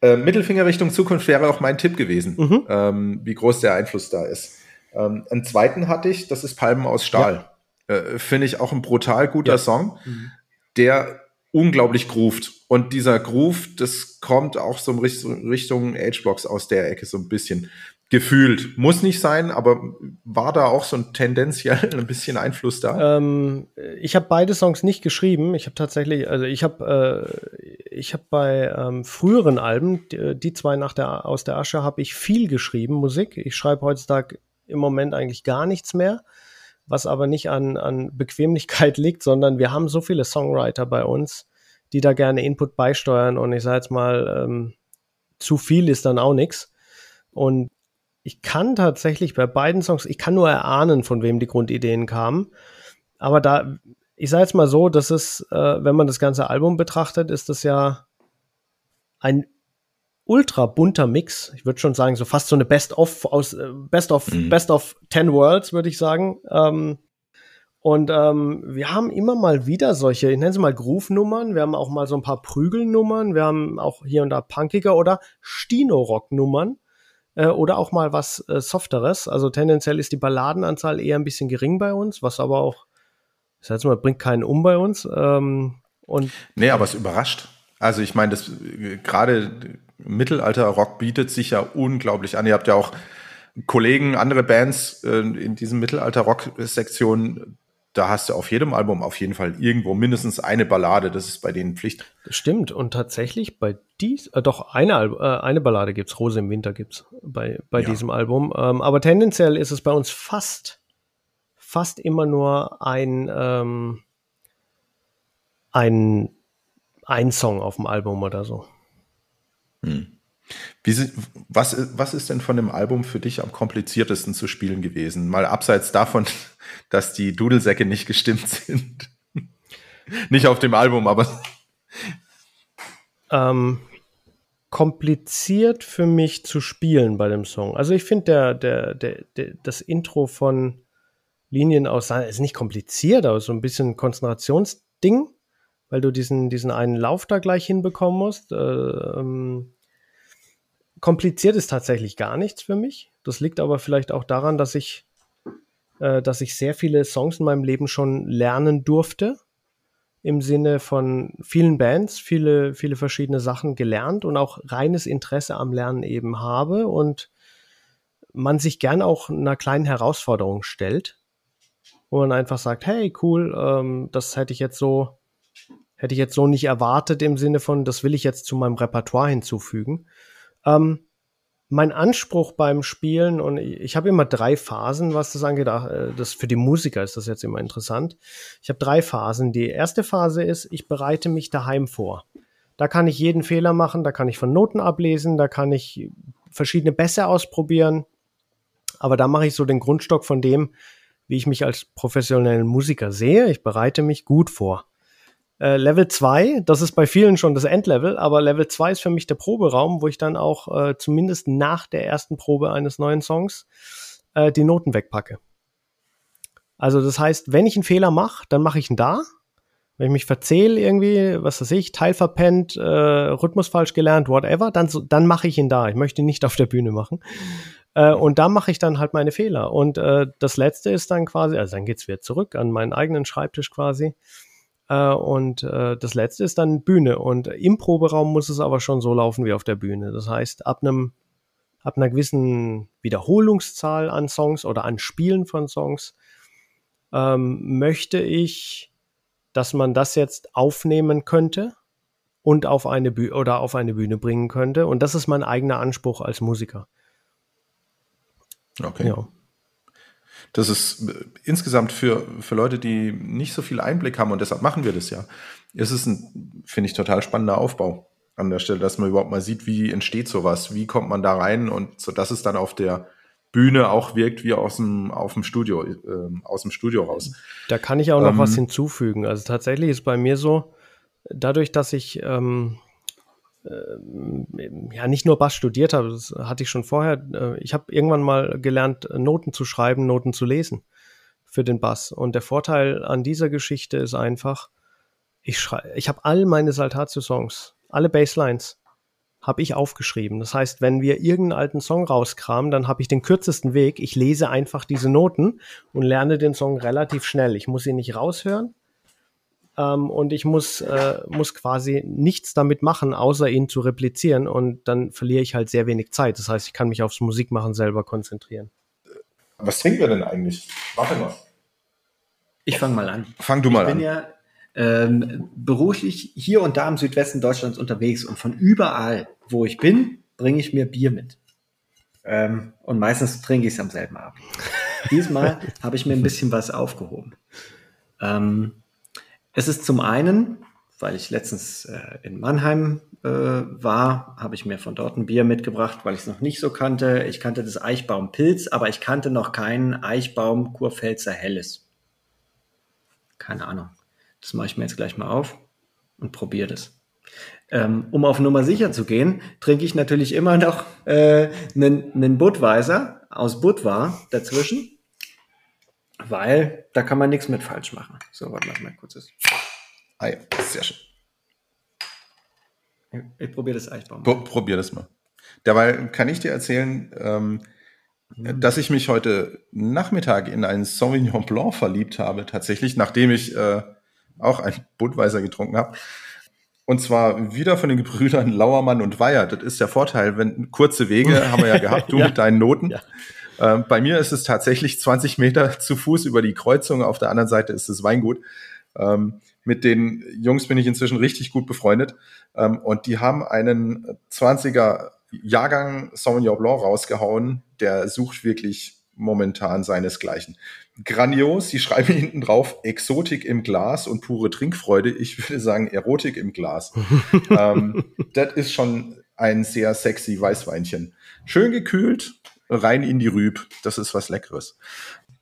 Mittelfinger Richtung Zukunft wäre auch mein Tipp gewesen, wie groß der Einfluss da ist. Einen zweiten hatte ich, das ist Palmen aus Stahl. Ja. Finde ich auch ein brutal guter Song, der unglaublich groovt. Und dieser Groove, das kommt auch so in Richtung H-Blox aus der Ecke so ein bisschen gefühlt. Muss nicht sein, aber war da auch so ein tendenziell ein bisschen Einfluss da? Ich habe beide Songs nicht geschrieben. Ich habe tatsächlich, also ich habe bei früheren Alben, die zwei aus der Asche, habe ich viel geschrieben, Musik. Ich schreibe heutzutage im Moment eigentlich gar nichts mehr, was aber nicht an Bequemlichkeit liegt, sondern wir haben so viele Songwriter bei uns, die da gerne Input beisteuern. Und ich sage jetzt mal, zu viel ist dann auch nichts. Und ich kann tatsächlich bei beiden Songs, ich kann nur erahnen, von wem die Grundideen kamen. Aber da, ich sage jetzt mal so, das ist, wenn man das ganze Album betrachtet, ist das ja ein ultra bunter Mix. Ich würde schon sagen, so fast so eine Best-of aus Best of 10 Worlds, würde ich sagen. Wir haben immer mal wieder solche, ich nenne sie mal Groove-Nummern, wir haben auch mal so ein paar Prügelnummern, wir haben auch hier und da punkiger oder Stino-Rock-Nummern oder auch mal was Softeres. Also tendenziell ist die Balladenanzahl eher ein bisschen gering bei uns, was aber auch, ich sag jetzt mal, bringt keinen um bei uns. Nee, aber es überrascht. Also ich meine, das gerade Mittelalter-Rock bietet sich ja unglaublich an. Ihr habt ja auch Kollegen, andere Bands in diesem Mittelalter-Rock-Sektion. Da hast du auf jedem Album auf jeden Fall irgendwo mindestens eine Ballade. Das ist bei denen Pflicht. Stimmt. Und tatsächlich bei eine Ballade gibt's. Rose im Winter gibt's bei diesem Album. Aber tendenziell ist es bei uns fast immer nur ein Song auf dem Album oder so. Hm. Was ist denn von dem Album für dich am kompliziertesten zu spielen gewesen? Mal abseits davon, dass die Dudelsäcke nicht gestimmt sind. Nicht auf dem Album, aber kompliziert für mich zu spielen bei dem Song. Also ich finde das Intro von Linien aus ist nicht kompliziert, aber so ein bisschen Konzentrationsding, weil du diesen einen Lauf da gleich hinbekommen musst. Kompliziert ist tatsächlich gar nichts für mich. Das liegt aber vielleicht auch daran, dass ich sehr viele Songs in meinem Leben schon lernen durfte. Im Sinne von vielen Bands, viele, viele verschiedene Sachen gelernt und auch reines Interesse am Lernen eben habe und man sich gern auch einer kleinen Herausforderung stellt, wo man einfach sagt, hey, cool, das hätte ich jetzt so nicht erwartet im Sinne von, das will ich jetzt zu meinem Repertoire hinzufügen. Mein Anspruch beim Spielen, und ich habe immer 3 Phasen, was das angeht, das für die Musiker ist das jetzt immer interessant. Ich habe 3 Phasen. Die erste Phase ist, ich bereite mich daheim vor. Da kann ich jeden Fehler machen, da kann ich von Noten ablesen, da kann ich verschiedene Bässe ausprobieren, aber da mache ich so den Grundstock von dem, wie ich mich als professionellen Musiker sehe. Ich bereite mich gut vor. Level 2, das ist bei vielen schon das Endlevel, aber Level 2 ist für mich der Proberaum, wo ich dann auch zumindest nach der ersten Probe eines neuen Songs die Noten wegpacke. Also das heißt, wenn ich einen Fehler mache, dann mache ich ihn da. Wenn ich mich verzähle irgendwie, was weiß ich, Teil verpennt, Rhythmus falsch gelernt, whatever, dann mache ich ihn da. Ich möchte ihn nicht auf der Bühne machen. Und da mache ich dann halt meine Fehler. Und das Letzte ist dann quasi, also dann geht's wieder zurück an meinen eigenen Schreibtisch quasi. Und das Letzte ist dann Bühne. Und im Proberaum muss es aber schon so laufen wie auf der Bühne. Das heißt, ab einer gewissen Wiederholungszahl an Songs oder an Spielen von Songs möchte ich, dass man das jetzt aufnehmen könnte und auf eine Bühne bringen könnte. Und das ist mein eigener Anspruch als Musiker. Okay. Ja. Das ist insgesamt für Leute, die nicht so viel Einblick haben, und deshalb machen wir das ja, ist es ein, finde ich, total spannender Aufbau an der Stelle, dass man überhaupt mal sieht, wie entsteht sowas, wie kommt man da rein und so, dass es dann auf der Bühne auch wirkt wie aus dem Studio raus. Da kann ich auch noch was hinzufügen. Also tatsächlich ist bei mir so, dadurch, dass ich nicht nur Bass studiert habe, das hatte ich schon vorher. Ich habe irgendwann mal gelernt, Noten zu schreiben, Noten zu lesen für den Bass. Und der Vorteil an dieser Geschichte ist einfach, ich habe all meine Saltatio-Songs, alle Basslines habe ich aufgeschrieben. Das heißt, wenn wir irgendeinen alten Song rauskramen, dann habe ich den kürzesten Weg. Ich lese einfach diese Noten und lerne den Song relativ schnell. Ich muss ihn nicht raushören. Und ich muss quasi nichts damit machen, außer ihn zu replizieren. Und dann verliere ich halt sehr wenig Zeit. Das heißt, ich kann mich aufs Musikmachen selber konzentrieren. Was trinken wir denn eigentlich? Warte mal. Ich fange mal an. Fang du mal an. Ich bin ja beruflich hier und da im Südwesten Deutschlands unterwegs. Und von überall, wo ich bin, bringe ich mir Bier mit. Und meistens trinke ich es am selben Abend. Diesmal habe ich mir ein bisschen was aufgehoben. Es ist zum einen, weil ich letztens in Mannheim war, habe ich mir von dort ein Bier mitgebracht, weil ich es noch nicht so kannte. Ich kannte das Eichbaum Pilz, aber ich kannte noch keinen Eichbaum Kurpfälzer Helles. Keine Ahnung. Das mache ich mir jetzt gleich mal auf und probiere das. Um auf Nummer sicher zu gehen, trinke ich natürlich immer noch einen Budweiser aus Budvar dazwischen, weil da kann man nichts mit falsch machen. So, warte mal, mein kurzes. Ah ja, sehr schön. Ich probiere das Eichbaum. Probier das mal. Dabei kann ich dir erzählen, dass ich mich heute Nachmittag in einen Sauvignon Blanc verliebt habe, tatsächlich, nachdem ich auch einen Budweiser getrunken habe. Und zwar wieder von den Gebrüdern Lauermann und Weyer. Das ist der Vorteil, wenn kurze Wege haben wir ja gehabt, du ja. Mit deinen Noten. Ja. Bei mir ist es tatsächlich 20 Meter zu Fuß über die Kreuzung. Auf der anderen Seite ist das Weingut. Mit den Jungs bin ich inzwischen richtig gut befreundet. Und die haben einen 20er-Jahrgang Sauvignon Blanc rausgehauen. Der sucht wirklich momentan seinesgleichen. Grandios, sie schreiben hinten drauf Exotik im Glas und pure Trinkfreude. Ich würde sagen Erotik im Glas. Das ist schon ein sehr sexy Weißweinchen. Schön gekühlt, rein in die Rüb. Das ist was Leckeres.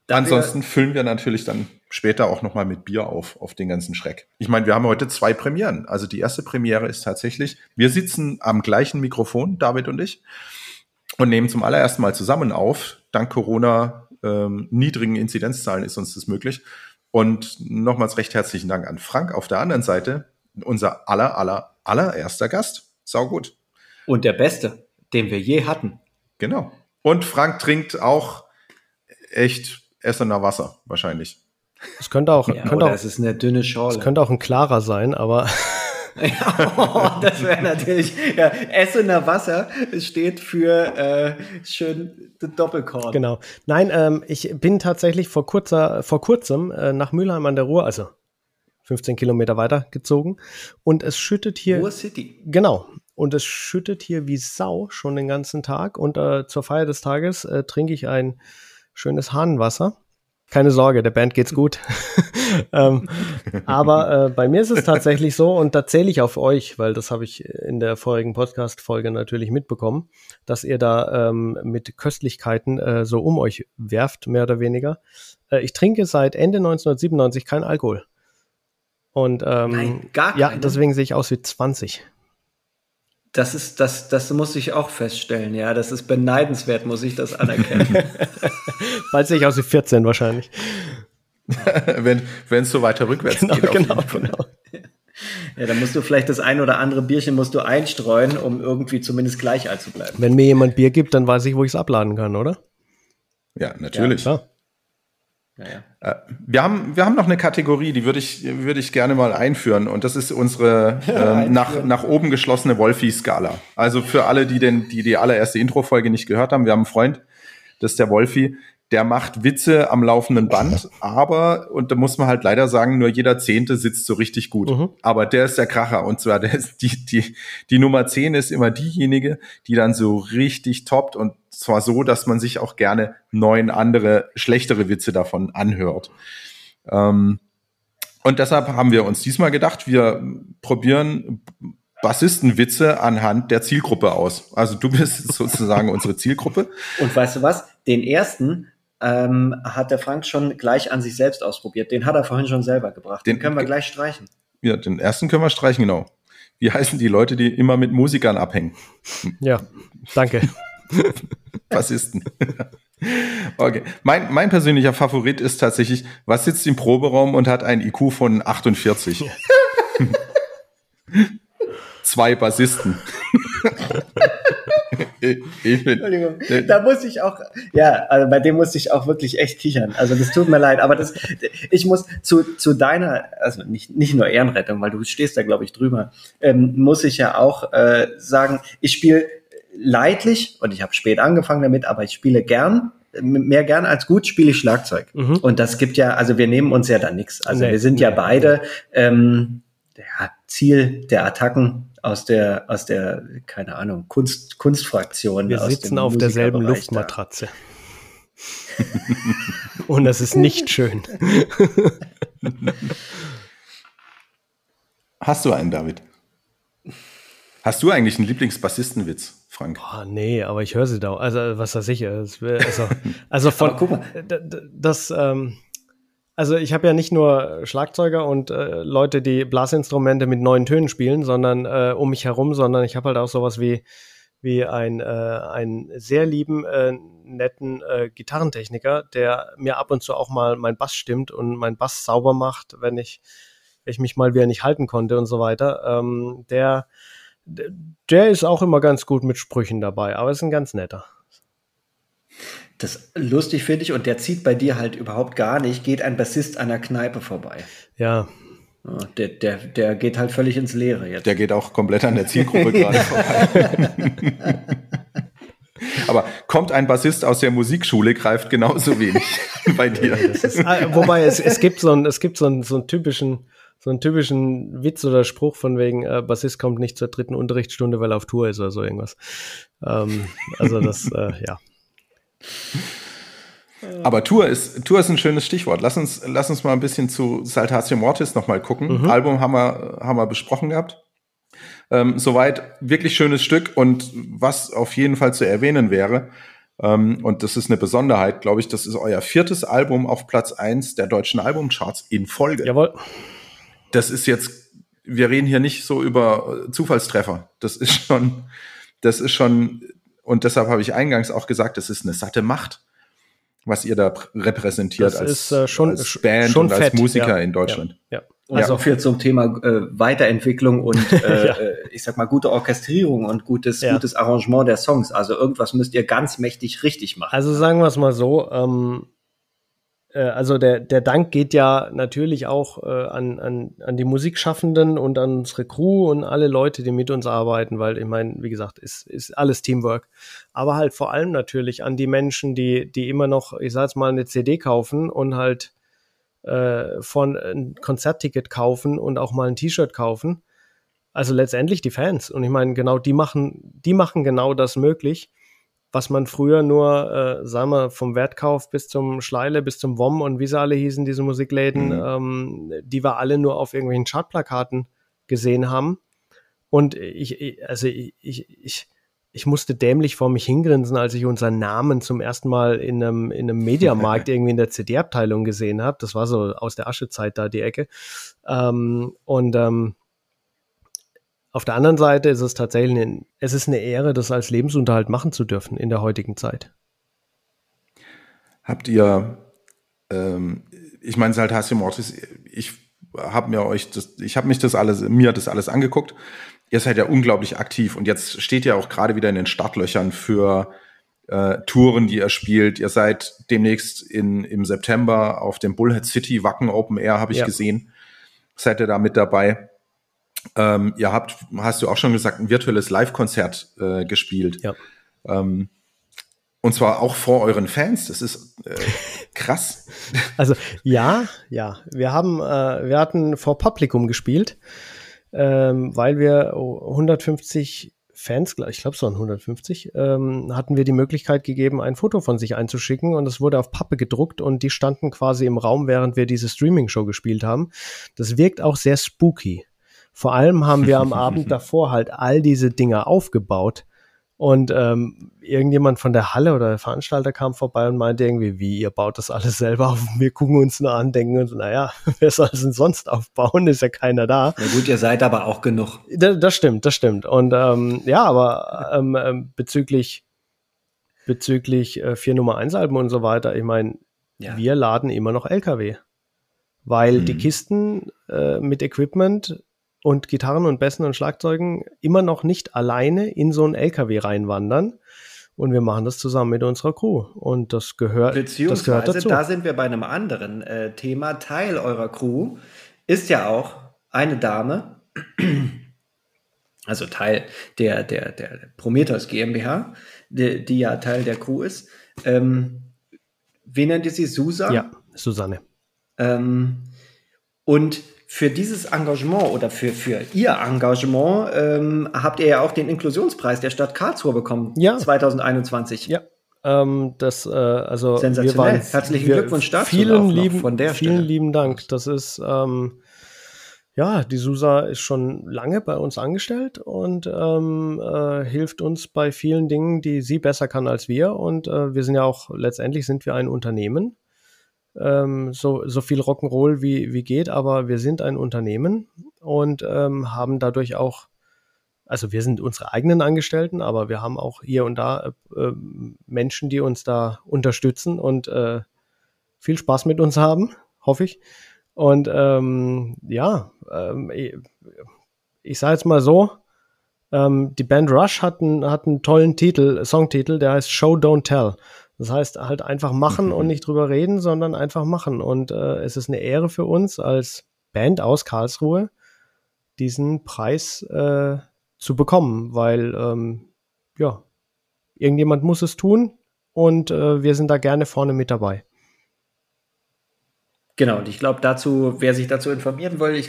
Ansonsten füllen wir natürlich dann später auch nochmal mit Bier auf den ganzen Schreck. Ich meine, wir haben heute 2 Premieren. Also die erste Premiere ist tatsächlich, wir sitzen am gleichen Mikrofon, David und ich, und nehmen zum allerersten Mal zusammen auf. Dank Corona, niedrigen Inzidenzzahlen ist uns das möglich. Und nochmals recht herzlichen Dank an Frank auf der anderen Seite, unser allererster Gast. Sau gut. Und der Beste, den wir je hatten. Genau. Und Frank trinkt auch echt Essener Wasser, wahrscheinlich. Es könnte auch, ja, könnte auch, es ist eine dünne Schorle. Es könnte auch ein klarer sein, aber... Ja, oh, das wäre natürlich, ja, Essener Wasser steht für schön Doppelkorn. Genau. Nein, ich bin tatsächlich vor kurzem nach Mülheim an der Ruhr, also 15 Kilometer weiter gezogen, und es schüttet hier. Ruhr City. Genau. Und es schüttet hier wie Sau schon den ganzen Tag, und zur Feier des Tages trinke ich ein schönes Hahnenwasser. Keine Sorge, der Band geht's gut. Aber bei mir ist es tatsächlich so, und da zähle ich auf euch, weil das habe ich in der vorigen Podcast-Folge natürlich mitbekommen, dass ihr da mit Köstlichkeiten so um euch werft, mehr oder weniger. Ich trinke seit Ende 1997 keinen Alkohol. Und nein, gar keine. Ja, deswegen sehe ich aus wie 20. Das muss ich auch feststellen, ja. Das ist beneidenswert, muss ich das anerkennen. Bald sehe ich aus wie 14 wahrscheinlich. Wenn es so weiter rückwärts geht. Genau. Ja, dann musst du vielleicht das ein oder andere Bierchen einstreuen, um irgendwie zumindest gleich alt zu bleiben. Wenn mir jemand Bier gibt, dann weiß ich, wo ich es abladen kann, oder? Ja, natürlich. Ja, klar. Naja. Wir haben noch eine Kategorie, die würde ich gerne mal einführen, und das ist unsere nach oben geschlossene Wolfi-Skala. Also für alle, die allererste Intro-Folge nicht gehört haben, wir haben einen Freund, das ist der Wolfi, der macht Witze am laufenden Band, aber, und da muss man halt leider sagen, nur jeder 10. sitzt so richtig gut. Mhm. Aber der ist der Kracher, und zwar der ist die Nummer 10 ist immer diejenige, die dann so richtig toppt, und zwar so, dass man sich auch gerne 9 andere, schlechtere Witze davon anhört. Und deshalb haben wir uns diesmal gedacht, wir probieren Bassistenwitze anhand der Zielgruppe aus. Also du bist sozusagen unsere Zielgruppe. Und weißt du was? Den ersten hat der Frank schon gleich an sich selbst ausprobiert. Den hat er vorhin schon selber gebracht. Den können wir gleich streichen. Ja, den ersten können wir streichen, genau. Wie heißen die Leute, die immer mit Musikern abhängen? Ja, danke. Bassisten. Okay. Mein persönlicher Favorit ist tatsächlich, was sitzt im Proberaum und hat einen IQ von 48? Ja. 2 Bassisten. Ich bin, Entschuldigung, da muss ich auch, ja, also bei dem musste ich auch wirklich echt kichern. Also das tut mir leid, aber ich muss zu deiner, also nicht nur Ehrenrettung, weil du stehst da, glaube ich, drüber, muss ich ja auch sagen, ich spiele leidlich, und ich habe spät angefangen damit, aber ich spiele gern, mehr gern als gut, spiele ich Schlagzeug. Mhm. Und das gibt ja, also wir nehmen uns ja da nichts. Also wir sind ja beide der Ziel der Attacken aus der keine Ahnung, Kunstfraktion. Wir sitzen auf derselben Luftmatratze. Und das ist nicht schön. Hast du einen, David? Hast du eigentlich einen Lieblingsbassistenwitz, Frank? Oh, nee, aber ich höre sie da. Also, was weiß ich. Also von, guck mal. Das, also ich habe ja nicht nur Schlagzeuger und Leute, die Blasinstrumente mit neuen Tönen spielen, sondern um mich herum, sondern ich habe halt auch sowas wie einen sehr lieben, netten Gitarrentechniker, der mir ab und zu auch mal meinen Bass stimmt und meinen Bass sauber macht, wenn ich mich mal wieder nicht halten konnte und so weiter. Der ist auch immer ganz gut mit Sprüchen dabei, aber ist ein ganz netter. Das lustig finde ich, und der zieht bei dir halt überhaupt gar nicht, geht ein Bassist an der Kneipe vorbei. Ja. Der geht halt völlig ins Leere jetzt. Der geht auch komplett an der Zielgruppe gerade vorbei. Aber kommt ein Bassist aus der Musikschule, greift genauso wenig bei dir. Nee, das ist, wobei es gibt so einen typischen Witz oder Spruch von wegen, Bassist kommt nicht zur dritten Unterrichtsstunde, weil er auf Tour ist oder so irgendwas. Also das, ja. Aber Tour ist ein schönes Stichwort. Lass uns mal ein bisschen zu Saltatio Mortis nochmal gucken. Mhm. Album haben wir besprochen gehabt. Soweit wirklich schönes Stück, und was auf jeden Fall zu erwähnen wäre, und das ist eine Besonderheit, glaube ich, das ist euer viertes Album auf Platz 1 der deutschen Albumcharts in Folge. Jawohl. Das ist jetzt, wir reden hier nicht so über Zufallstreffer. Das ist schon, und deshalb habe ich eingangs auch gesagt, das ist eine satte Macht, was ihr da repräsentiert als Band und als Musiker in Deutschland. Ja. Also auch viel zum Thema Weiterentwicklung und ja, ich sag mal, gute Orchestrierung und gutes Arrangement der Songs. Also irgendwas müsst ihr ganz mächtig richtig machen. Also sagen wir es mal so, also der Dank geht ja natürlich auch an die Musikschaffenden und an unsere Crew und alle Leute, die mit uns arbeiten, weil ich meine, wie gesagt, ist alles Teamwork. Aber halt vor allem natürlich an die Menschen, die immer noch, ich sag jetzt mal, eine CD kaufen und halt von ein Konzertticket kaufen und auch mal ein T-Shirt kaufen. Also letztendlich die Fans. Und ich meine, genau, die machen genau das möglich, was man früher nur, sagen wir, vom Wertkauf bis zum Schleile, bis zum WOM und wie sie alle hießen, diese Musikläden, die wir alle nur auf irgendwelchen Chartplakaten gesehen haben. Und ich musste dämlich vor mich hingrinsen, als ich unseren Namen zum ersten Mal in einem Mediamarkt irgendwie in der CD-Abteilung gesehen habe. Das war so aus der Aschezeit da, die Ecke. Auf der anderen Seite ist es tatsächlich eine Ehre, das als Lebensunterhalt machen zu dürfen in der heutigen Zeit. Habt ihr, ich meine, Saltatio Mortis, ich habe mir das alles angeguckt. Ihr seid ja unglaublich aktiv, und jetzt steht ihr auch gerade wieder in den Startlöchern für Touren, die ihr spielt. Ihr seid demnächst im September auf dem Bullhead City Wacken Open Air, habe ich gesehen. Seid ihr da mit dabei? Ihr habt, hast du auch schon gesagt, ein virtuelles Live-Konzert gespielt. Ja. Und zwar auch vor euren Fans. Das ist krass. Also ja. Wir hatten vor Publikum gespielt, weil wir 150 Fans, ich glaube es waren 150, hatten wir die Möglichkeit gegeben, ein Foto von sich einzuschicken, und es wurde auf Pappe gedruckt, und die standen quasi im Raum, während wir diese Streaming-Show gespielt haben. Das wirkt auch sehr spooky. Vor allem haben wir am Abend davor halt all diese Dinger aufgebaut, und irgendjemand von der Halle oder der Veranstalter kam vorbei und meinte irgendwie, wie, ihr baut das alles selber auf? Wir gucken uns nur an, denken uns, naja, wer soll es denn sonst aufbauen? Ist ja keiner da. Na gut, ihr seid aber auch genug. Das stimmt. Und bezüglich 4-Nummer-1-Alben und so weiter, ich meine, wir laden immer noch LKW, weil die Kisten mit Equipment und Gitarren und Bässen und Schlagzeugen immer noch nicht alleine in so einen LKW reinwandern. Und wir machen das zusammen mit unserer Crew. Und das gehört dazu. Da sind wir bei einem anderen Thema. Teil eurer Crew ist ja auch eine Dame, also Teil der Prometheus GmbH, die ja Teil der Crew ist. Wie nennt ihr sie? Susa? Ja, Susanne. Und für dieses Engagement oder für ihr Engagement habt ihr ja auch den Inklusionspreis der Stadt Karlsruhe bekommen, 2021. Ja, also sensationell. Herzlichen Glückwunsch dazu. Vielen lieben Dank. Das ist Ja, die Susa ist schon lange bei uns angestellt und hilft uns bei vielen Dingen, die sie besser kann als wir. Und wir sind ja auch, letztendlich sind wir ein Unternehmen. So viel Rock'n'Roll wie geht, aber wir sind ein Unternehmen und haben dadurch auch, also wir sind unsere eigenen Angestellten, aber wir haben auch hier und da Menschen, die uns da unterstützen und viel Spaß mit uns haben, hoffe ich. Und ich sage jetzt mal so, die Band Rush hat einen tollen Songtitel, der heißt Show Don't Tell. Das heißt halt einfach machen und nicht drüber reden, sondern einfach machen. Und es ist eine Ehre für uns als Band aus Karlsruhe, diesen Preis zu bekommen, weil irgendjemand muss es tun und wir sind da gerne vorne mit dabei. Genau, und ich glaube dazu, wer sich dazu informieren will,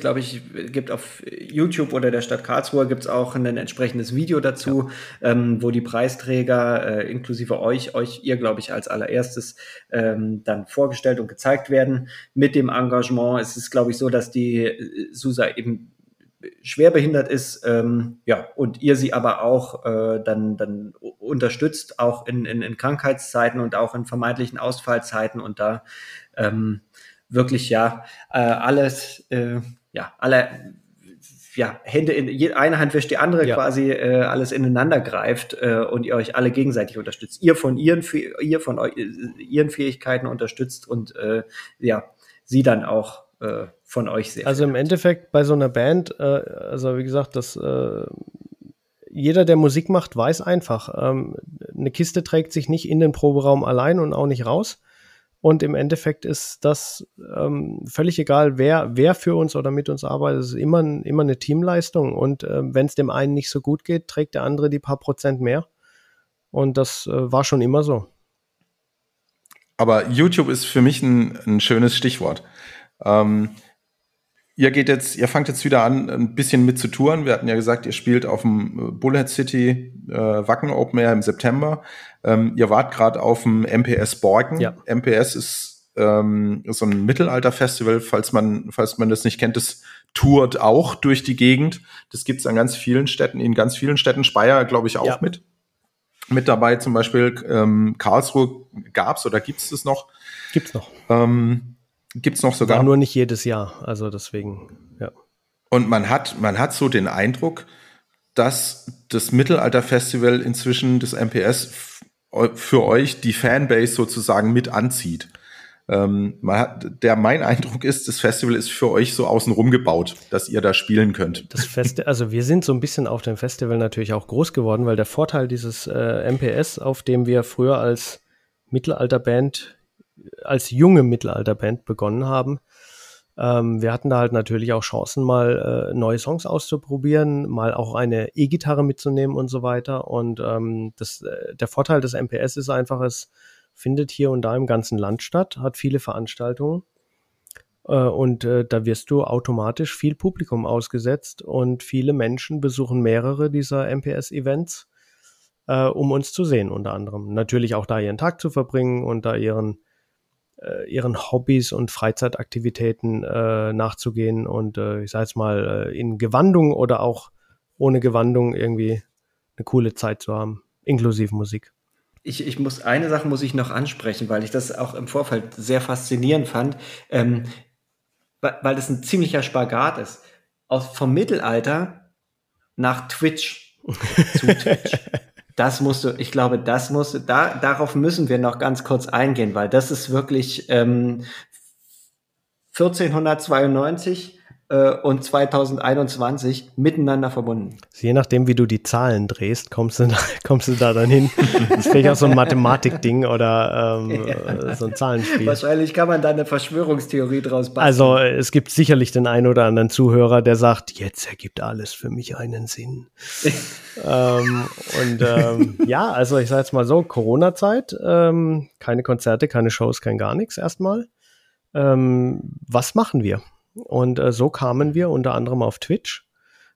gibt auf YouTube oder der Stadt Karlsruhe gibt's auch ein entsprechendes Video dazu, ja. Wo die Preisträger inklusive ihr glaube ich als allererstes dann vorgestellt und gezeigt werden. Mit dem Engagement ist es glaube ich so, dass die Susa eben schwerbehindert ist, und ihr sie aber auch dann unterstützt, auch in Krankheitszeiten und auch in vermeintlichen Ausfallzeiten und da wirklich, Hände eine Hand wäscht die andere quasi, alles ineinander greift und ihr euch alle gegenseitig unterstützt. Ihr von ihren Fähigkeiten unterstützt und sie dann auch von euch sehr. Also im Endeffekt bei so einer Band, also wie gesagt, das jeder, der Musik macht, weiß einfach, eine Kiste trägt sich nicht in den Proberaum allein und auch nicht raus. Und im Endeffekt ist das völlig egal, wer für uns oder mit uns arbeitet. Es ist immer eine Teamleistung. Und wenn es dem einen nicht so gut geht, trägt der andere die paar Prozent mehr. Und das war schon immer so. Aber YouTube ist für mich ein schönes Stichwort. Ihr fangt jetzt wieder an, ein bisschen mit zu touren. Wir hatten ja gesagt, ihr spielt auf dem Bullhead City Wacken Open Air im September. Ihr wart gerade auf dem MPS Borken. Ja. MPS ist so ein Mittelalterfestival, falls man das nicht kennt. Das tourt auch durch die Gegend. Das gibt's an ganz vielen Städten, Speyer, glaube ich, auch mit dabei. Zum Beispiel Karlsruhe gab's oder gibt's es noch? Gibt's noch. Gibt's noch sogar. War nur nicht jedes Jahr, also deswegen, ja. Und man hat so den Eindruck, dass das Mittelalterfestival inzwischen das MPS für euch die Fanbase sozusagen mit anzieht. Mein Eindruck ist, das Festival ist für euch so außenrum gebaut, dass ihr da spielen könnt. Also wir sind so ein bisschen auf dem Festival natürlich auch groß geworden, weil der Vorteil dieses MPS, auf dem wir früher als junge Mittelalterband begonnen haben. Wir hatten da halt natürlich auch Chancen, mal neue Songs auszuprobieren, mal auch eine E-Gitarre mitzunehmen und so weiter. Und der Vorteil des MPS ist einfach, es findet hier und da im ganzen Land statt, hat viele Veranstaltungen und da wirst du automatisch viel Publikum ausgesetzt und viele Menschen besuchen mehrere dieser MPS-Events, um uns zu sehen unter anderem. Natürlich auch da ihren Tag zu verbringen und da ihren Hobbys und Freizeitaktivitäten nachzugehen und ich sage jetzt mal in Gewandung oder auch ohne Gewandung irgendwie eine coole Zeit zu haben, inklusive Musik. Eine Sache muss ich noch ansprechen, weil ich das auch im Vorfeld sehr faszinierend fand, weil das ein ziemlicher Spagat ist. Vom Mittelalter nach Twitch zu Twitch. Darauf müssen wir noch ganz kurz eingehen, weil das ist wirklich 1492 und 2021 miteinander verbunden. Je nachdem, wie du die Zahlen drehst, kommst du da dann hin. Das ist vielleicht auch so ein Mathematik-Ding oder so ein Zahlenspiel. Wahrscheinlich kann man da eine Verschwörungstheorie draus basteln. Also es gibt sicherlich den einen oder anderen Zuhörer, der sagt, jetzt ergibt alles für mich einen Sinn. Also ich sage jetzt mal so, Corona-Zeit, keine Konzerte, keine Shows, kein gar nichts erstmal. Was machen wir? Und so kamen wir unter anderem auf Twitch,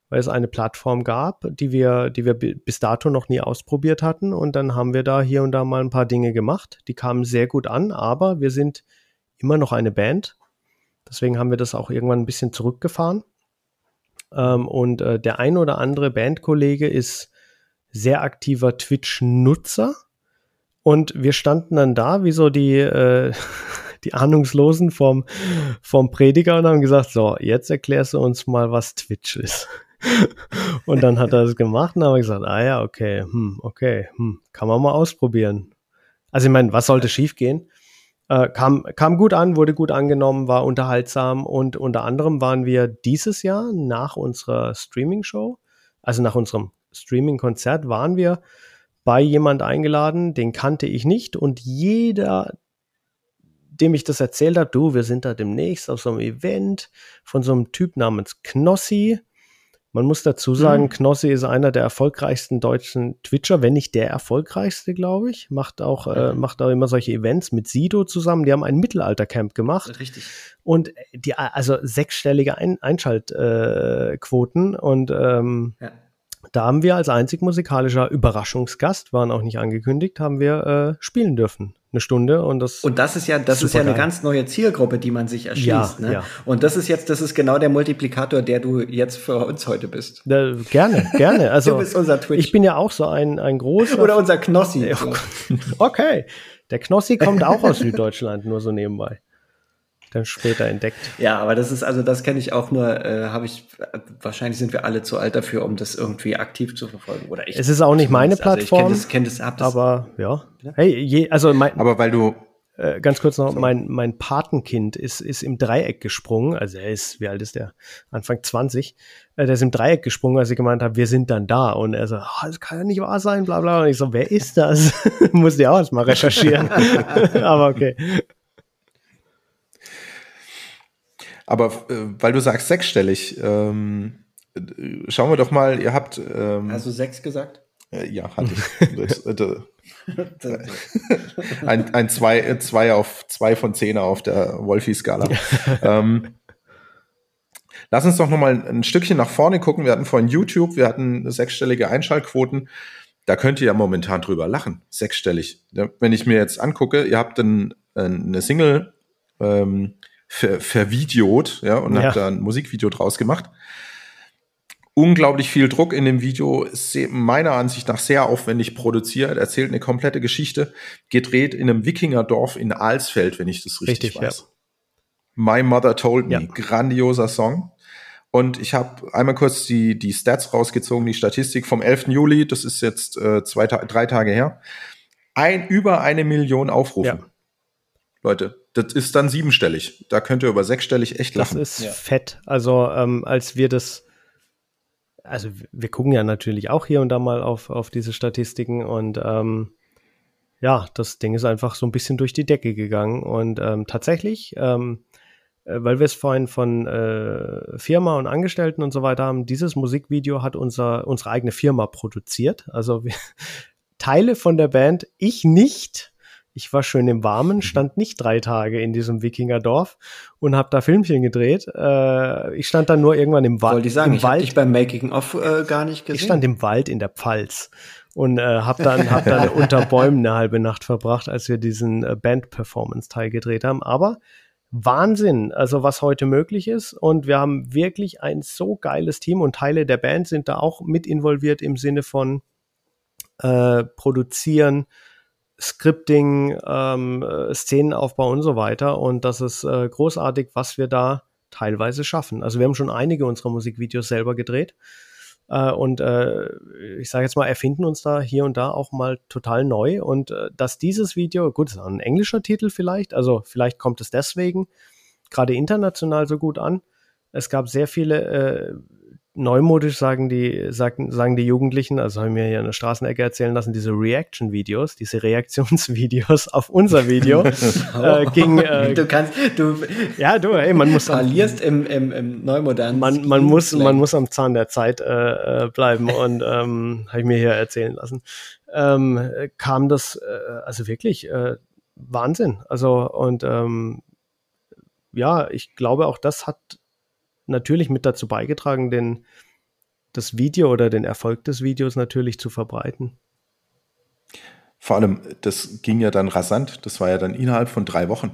weil es eine Plattform gab, die wir bis dato noch nie ausprobiert hatten. Und dann haben wir da hier und da mal ein paar Dinge gemacht. Die kamen sehr gut an, aber wir sind immer noch eine Band. Deswegen haben wir das auch irgendwann ein bisschen zurückgefahren. Und der ein oder andere Bandkollege ist sehr aktiver Twitch-Nutzer. Und wir standen dann da, wie so die Ahnungslosen vom Prediger und haben gesagt, so, jetzt erklärst du uns mal, was Twitch ist. Und dann hat er das gemacht und haben gesagt, ah ja, okay, kann man mal ausprobieren. Also ich meine, was sollte schiefgehen? Kam gut an, wurde gut angenommen, war unterhaltsam und unter anderem waren wir dieses Jahr nach unserer Streaming-Show, also nach unserem Streaming-Konzert, waren wir bei jemand eingeladen, den kannte ich nicht und jeder, dem ich das erzählt habe, du, wir sind da demnächst auf so einem Event von so einem Typ namens Knossi. Man muss dazu sagen, Knossi ist einer der erfolgreichsten deutschen Twitcher, wenn nicht der erfolgreichste, glaube ich. Macht auch immer solche Events mit Sido zusammen. Die haben ein Mittelaltercamp gemacht. Richtig. Und die, also sechsstellige Einschaltquoten. Und da haben wir als einzig musikalischer Überraschungsgast, waren auch nicht angekündigt, haben wir spielen dürfen. Eine Stunde und das. Und das ist ja eine ganz neue Zielgruppe, die man sich erschließt. Ja, ne? Ja. Und das ist genau der Multiplikator, der du jetzt für uns heute bist. Ja, gerne. Also, du bist unser Twitch. Ich bin ja auch so ein großer. Oder unser Knossi. Okay. Der Knossi kommt auch aus Süddeutschland, nur so nebenbei. Dann später entdeckt. Ja, aber das ist, also das kenne ich auch nur, wahrscheinlich sind wir alle zu alt dafür, um das irgendwie aktiv zu verfolgen. Oder ich. Es ist auch nicht meine Plattform. Also ich kenne das, aber ja. Hey, ganz kurz noch, mein Patenkind ist im Dreieck gesprungen, also er ist, wie alt ist der? Anfang 20. Der ist im Dreieck gesprungen, als ich gemeint habe, wir sind dann da. Und er so, das kann ja nicht wahr sein, bla bla. Und ich so, wer ist das? Musste ja auch erstmal recherchieren. Aber okay. Aber weil du sagst sechsstellig, schauen wir doch mal, ihr habt... Hast du sechs gesagt? Ja, hatte ich. Ein zwei von 10er auf der Wolfie-Skala. Lass uns doch noch mal ein Stückchen nach vorne gucken. Wir hatten vorhin YouTube, wir hatten sechsstellige Einschaltquoten. Da könnt ihr ja momentan drüber lachen, sechsstellig. Wenn ich mir jetzt angucke, ihr habt eine Single... vervideot, ja, und habe da ein Musikvideo draus gemacht. Unglaublich viel Druck in dem Video, ist meiner Ansicht nach sehr aufwendig produziert, erzählt eine komplette Geschichte, gedreht in einem Wikingerdorf in Alsfeld, wenn ich das richtig weiß. Ja. My Mother Told Me, grandioser Song. Und ich habe einmal kurz die Stats rausgezogen, die Statistik vom 11. Juli, das ist jetzt drei Tage her. Über 1 Million Aufrufe. Ja. Leute, das ist dann siebenstellig. Da könnt ihr über sechsstellig echt lachen. Das ist fett. Also wir gucken ja natürlich auch hier und da mal auf diese Statistiken und das Ding ist einfach so ein bisschen durch die Decke gegangen und tatsächlich, weil wir es vorhin von Firma und Angestellten und so weiter haben, dieses Musikvideo hat unsere eigene Firma produziert. Also Teile von der Band, ich nicht. Ich war schön im Warmen, stand nicht 3 Tage in diesem Wikingerdorf und habe da Filmchen gedreht. Ich stand dann nur irgendwann im Wald. Wollte ich sagen, ich habe dich beim Making-of gar nicht gesehen. Ich stand im Wald in der Pfalz und hab dann unter Bäumen eine halbe Nacht verbracht, als wir diesen Band-Performance-Teil gedreht haben. Aber Wahnsinn, also was heute möglich ist. Und wir haben wirklich ein so geiles Team und Teile der Band sind da auch mit involviert im Sinne von produzieren, Scripting, Szenenaufbau und so weiter. Und das ist großartig, was wir da teilweise schaffen. Also wir haben schon einige unserer Musikvideos selber gedreht. Ich sage jetzt mal, erfinden uns da hier und da auch mal total neu. Und dass dieses Video, gut, ist ein englischer Titel vielleicht, also vielleicht kommt es deswegen gerade international so gut an. Es gab sehr viele neumodisch sagen die Jugendlichen, also haben wir hier in der Straßenecke erzählen lassen, diese Reaction-Videos, diese Reaktionsvideos auf unser Video. Man muss verlierst im neumodernen. Man muss am Zahn der Zeit bleiben und habe ich mir hier erzählen lassen. Kam das also wirklich Wahnsinn. Also und ich glaube auch das hat natürlich mit dazu beigetragen, das Video oder den Erfolg des Videos natürlich zu verbreiten. Vor allem, das ging ja dann rasant, das war ja dann innerhalb von 3 Wochen,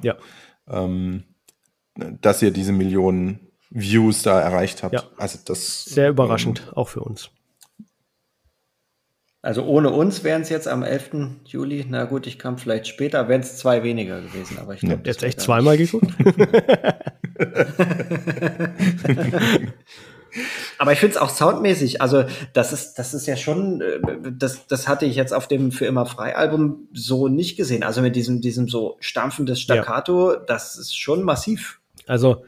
dass ihr diese Millionen Views da erreicht habt. Ja. Also das sehr überraschend, auch für uns. Also ohne uns wären es jetzt am 11. Juli, na gut, ich kam vielleicht später, wären es 2 weniger gewesen. Aber ich glaube, jetzt echt zweimal geguckt? Aber ich finde es auch soundmäßig, also das ist ja schon, das hatte ich jetzt auf dem Für immer Frei-Album so nicht gesehen. Also mit diesem so stampfendes Staccato, ja. Das ist schon massiv. Also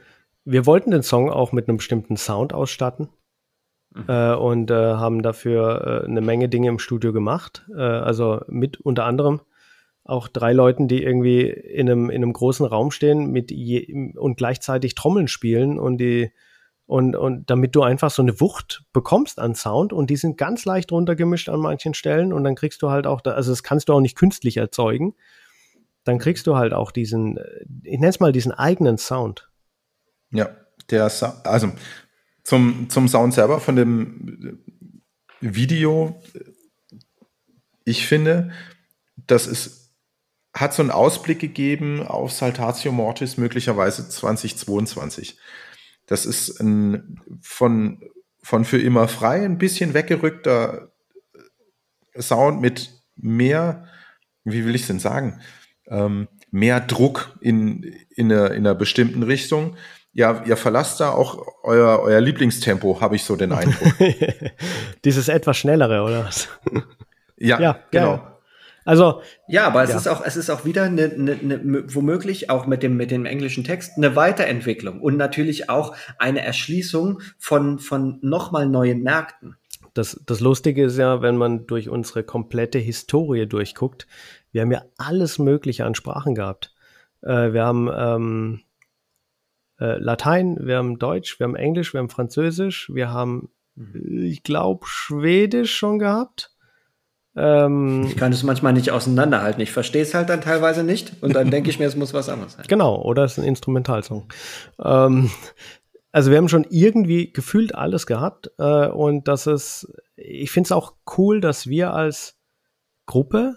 wir wollten den Song auch mit einem bestimmten Sound ausstatten. Und haben dafür eine Menge Dinge im Studio gemacht. Also mit unter anderem auch 3 Leuten, die irgendwie in einem großen Raum stehen und gleichzeitig Trommeln spielen und damit du einfach so eine Wucht bekommst an Sound, und die sind ganz leicht runtergemischt an manchen Stellen, und dann kriegst du halt auch, also das kannst du auch nicht künstlich erzeugen, dann kriegst du halt auch diesen, ich nenne es mal diesen eigenen Sound. Ja, der Sound, also Zum Sound selber von dem Video, ich finde, hat so einen Ausblick gegeben auf Saltatio Mortis möglicherweise 2022. Das ist ein von Für immer Frei ein bisschen weggerückter Sound mit mehr, wie will ich es denn sagen, mehr Druck in einer bestimmten Richtung. Ja, ihr verlasst da auch euer Lieblingstempo, habe ich so den Eindruck. Dieses etwas schnellere, oder was? Ja, genau. Ja. Also ja, aber es ist auch wieder eine, womöglich auch mit dem englischen Text eine Weiterentwicklung und natürlich auch eine Erschließung von nochmal neuen Märkten. Das Lustige ist ja, wenn man durch unsere komplette Historie durchguckt, wir haben ja alles Mögliche an Sprachen gehabt. Wir haben Latein, wir haben Deutsch, wir haben Englisch, wir haben Französisch, wir haben, ich glaube, Schwedisch schon gehabt. Ich kann es manchmal nicht auseinanderhalten. Ich verstehe es halt dann teilweise nicht, und dann denke ich mir, es muss was anderes sein. Genau, oder es ist ein Instrumentalsong. Also wir haben schon irgendwie gefühlt alles gehabt, und ich finde es auch cool, dass wir als Gruppe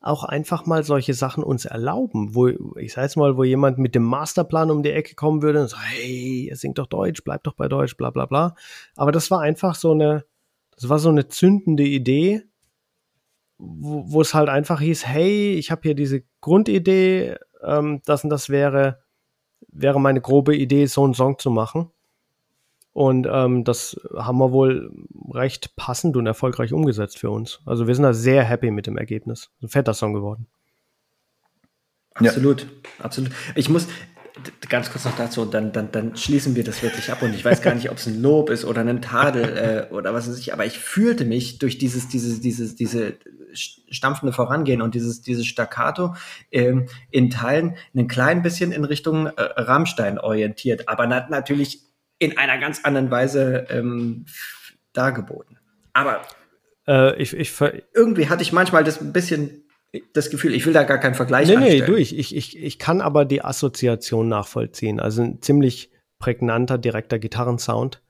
auch einfach mal solche Sachen uns erlauben, wo jemand mit dem Masterplan um die Ecke kommen würde und sagt, hey, ihr singt doch Deutsch, bleibt doch bei Deutsch, bla bla bla. Aber das war einfach so eine zündende Idee, wo es halt einfach hieß, hey, ich habe hier diese Grundidee, das und das wäre meine grobe Idee, so einen Song zu machen. Und das haben wir wohl recht passend und erfolgreich umgesetzt für uns. Also wir sind da sehr happy mit dem Ergebnis. Ein fetter Song geworden. Absolut, ja. Absolut. Ich muss ganz kurz noch dazu, und dann schließen wir das wirklich ab. Und ich weiß gar nicht, ob es ein Lob ist oder ein Tadel oder was weiß ich. Aber ich fühlte mich durch diese stampfende Vorangehen und dieses Staccato in Teilen ein klein bisschen in Richtung Rammstein orientiert. Aber natürlich in einer ganz anderen Weise dargeboten. Aber irgendwie hatte ich manchmal ein bisschen das Gefühl, ich will da gar keinen Vergleich anstellen. Nee, ich kann aber die Assoziation nachvollziehen. Also ein ziemlich prägnanter, direkter Gitarrensound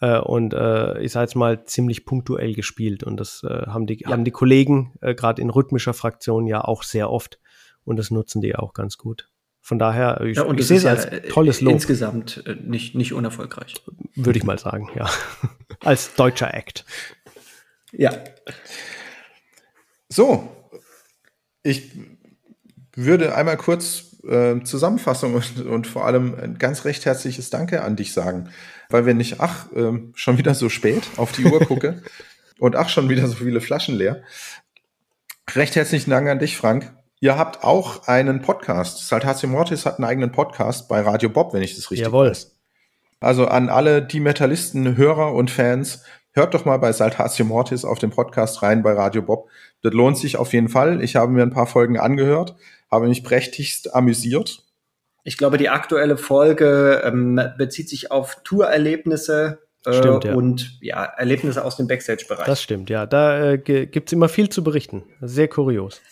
und ich sage jetzt mal ziemlich punktuell gespielt. Und das haben die Kollegen gerade in rhythmischer Fraktion ja auch sehr oft, und das nutzen die auch ganz gut. Von daher, ich sehe es als tolles Lob. Insgesamt nicht unerfolgreich. Würde ich mal sagen, ja. Als deutscher Act. Ja. So, ich würde einmal kurz Zusammenfassung und vor allem ein ganz recht herzliches Danke an dich sagen, weil wir nicht, schon wieder so spät auf die Uhr gucke und schon wieder so viele Flaschen leer. Recht herzlichen Dank an dich, Frank. Ihr habt auch einen Podcast. Saltatio Mortis hat einen eigenen Podcast bei Radio Bob, wenn ich das richtig weiß. Also an alle die Metallisten, Hörer und Fans, hört doch mal bei Saltatio Mortis auf den Podcast rein bei Radio Bob. Das lohnt sich auf jeden Fall. Ich habe mir ein paar Folgen angehört, habe mich prächtigst amüsiert. Ich glaube, die aktuelle Folge bezieht sich auf Tourerlebnisse. Stimmt, ja. Und ja, Erlebnisse aus dem Backstage-Bereich. Das stimmt, ja. Da gibt es immer viel zu berichten. Sehr kurios.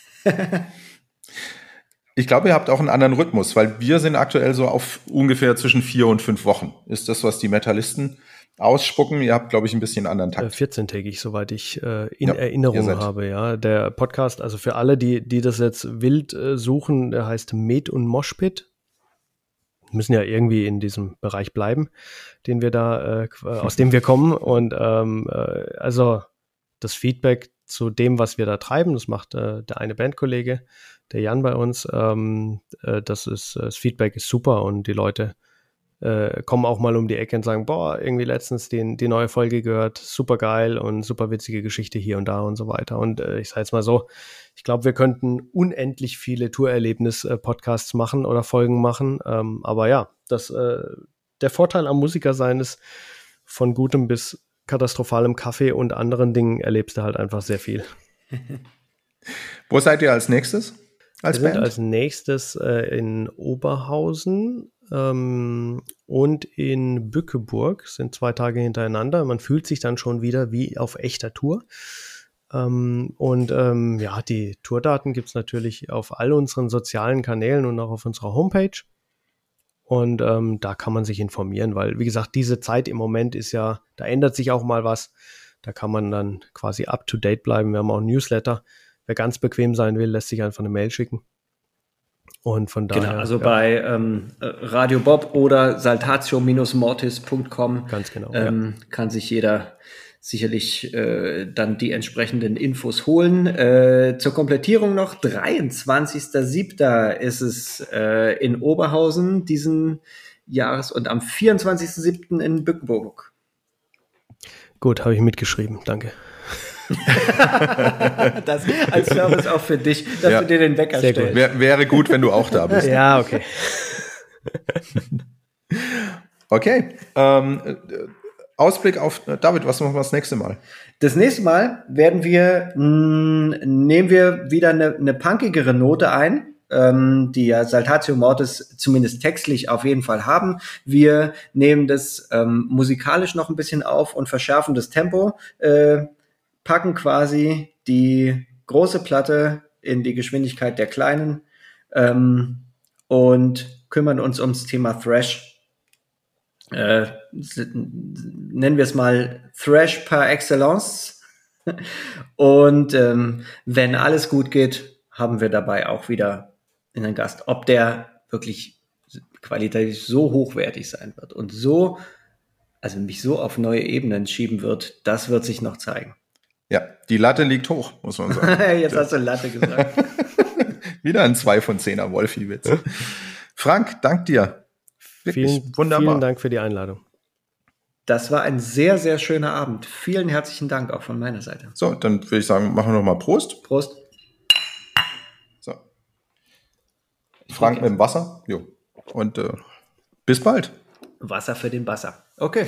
Ich glaube, ihr habt auch einen anderen Rhythmus, weil wir sind aktuell so auf ungefähr zwischen 4 und 5 Wochen. Ist das, was die Metallisten ausspucken? Ihr habt, glaube ich, ein bisschen einen anderen Takt. 14-tägig, soweit ich Erinnerung habe. Ja, der Podcast, also für alle, die das jetzt wild suchen, der heißt Met und Moshpit. müssen ja irgendwie in diesem Bereich bleiben, den wir da, aus dem wir kommen. Und also das Feedback zu dem, was wir da treiben, das macht der eine Bandkollege, der Jan bei uns. Das Feedback ist super und die Leute kommen auch mal um die Ecke und sagen, boah, irgendwie letztens die neue Folge gehört, super geil und super witzige Geschichte hier und da und so weiter. Und ich sage jetzt mal so, ich glaube, wir könnten unendlich viele Tourerlebnis-Podcasts machen oder Folgen machen. Aber ja, der Vorteil am Musiker sein ist, von gutem bis katastrophalem Kaffee und anderen Dingen erlebst du halt einfach sehr viel. Wo seid ihr als nächstes? Als nächstes in Oberhausen. Und in Bückeburg, sind 2 Tage hintereinander. Man fühlt sich dann schon wieder wie auf echter Tour. Ja, die Tourdaten gibt es natürlich auf all unseren sozialen Kanälen und auch auf unserer Homepage. Und da kann man sich informieren, weil, wie gesagt, diese Zeit im Moment ist ja, da ändert sich auch mal was. Da kann man dann quasi up to date bleiben. Wir haben auch einen Newsletter. Wer ganz bequem sein will, lässt sich einfach eine Mail schicken. Und von daher. Genau, also ja. Bei Radio Bob oder saltatio-mortis.com ganz genau, kann sich jeder sicherlich dann die entsprechenden Infos holen. Zur Komplettierung noch, 23.07. ist es in Oberhausen diesen Jahres und am 24.07. in Bückeburg. Gut, habe ich mitgeschrieben, danke. Das als Service auch für dich, dass ja. Du dir den Wecker stellst. Wäre gut, wenn du auch da bist. Ja, okay. Okay. Ausblick auf David, was machen wir das nächste Mal? Das nächste Mal nehmen wir wieder eine punkigere Note ein, die ja Saltatio Mortis zumindest textlich auf jeden Fall haben. Wir nehmen das musikalisch noch ein bisschen auf und verschärfen das Tempo. Packen quasi die große Platte in die Geschwindigkeit der kleinen und kümmern uns ums Thema Thrash. Nennen wir es mal Thrash par excellence. Und wenn alles gut geht, haben wir dabei auch wieder einen Gast. Ob der wirklich qualitativ so hochwertig sein wird und so, also mich so auf neue Ebenen schieben wird, das wird sich noch zeigen. Ja, die Latte liegt hoch, muss man sagen. Jetzt hast du Latte gesagt. Wieder ein 2 von 10er Wolfi-Witz. Frank, dank dir. Wirklich wunderbar. Vielen Dank für die Einladung. Das war ein sehr, sehr schöner Abend. Vielen herzlichen Dank auch von meiner Seite. So, dann würde ich sagen, machen wir nochmal Prost. Prost. So. Frank mit dem Wasser. Jo. Und bis bald. Wasser für den Basser. Okay.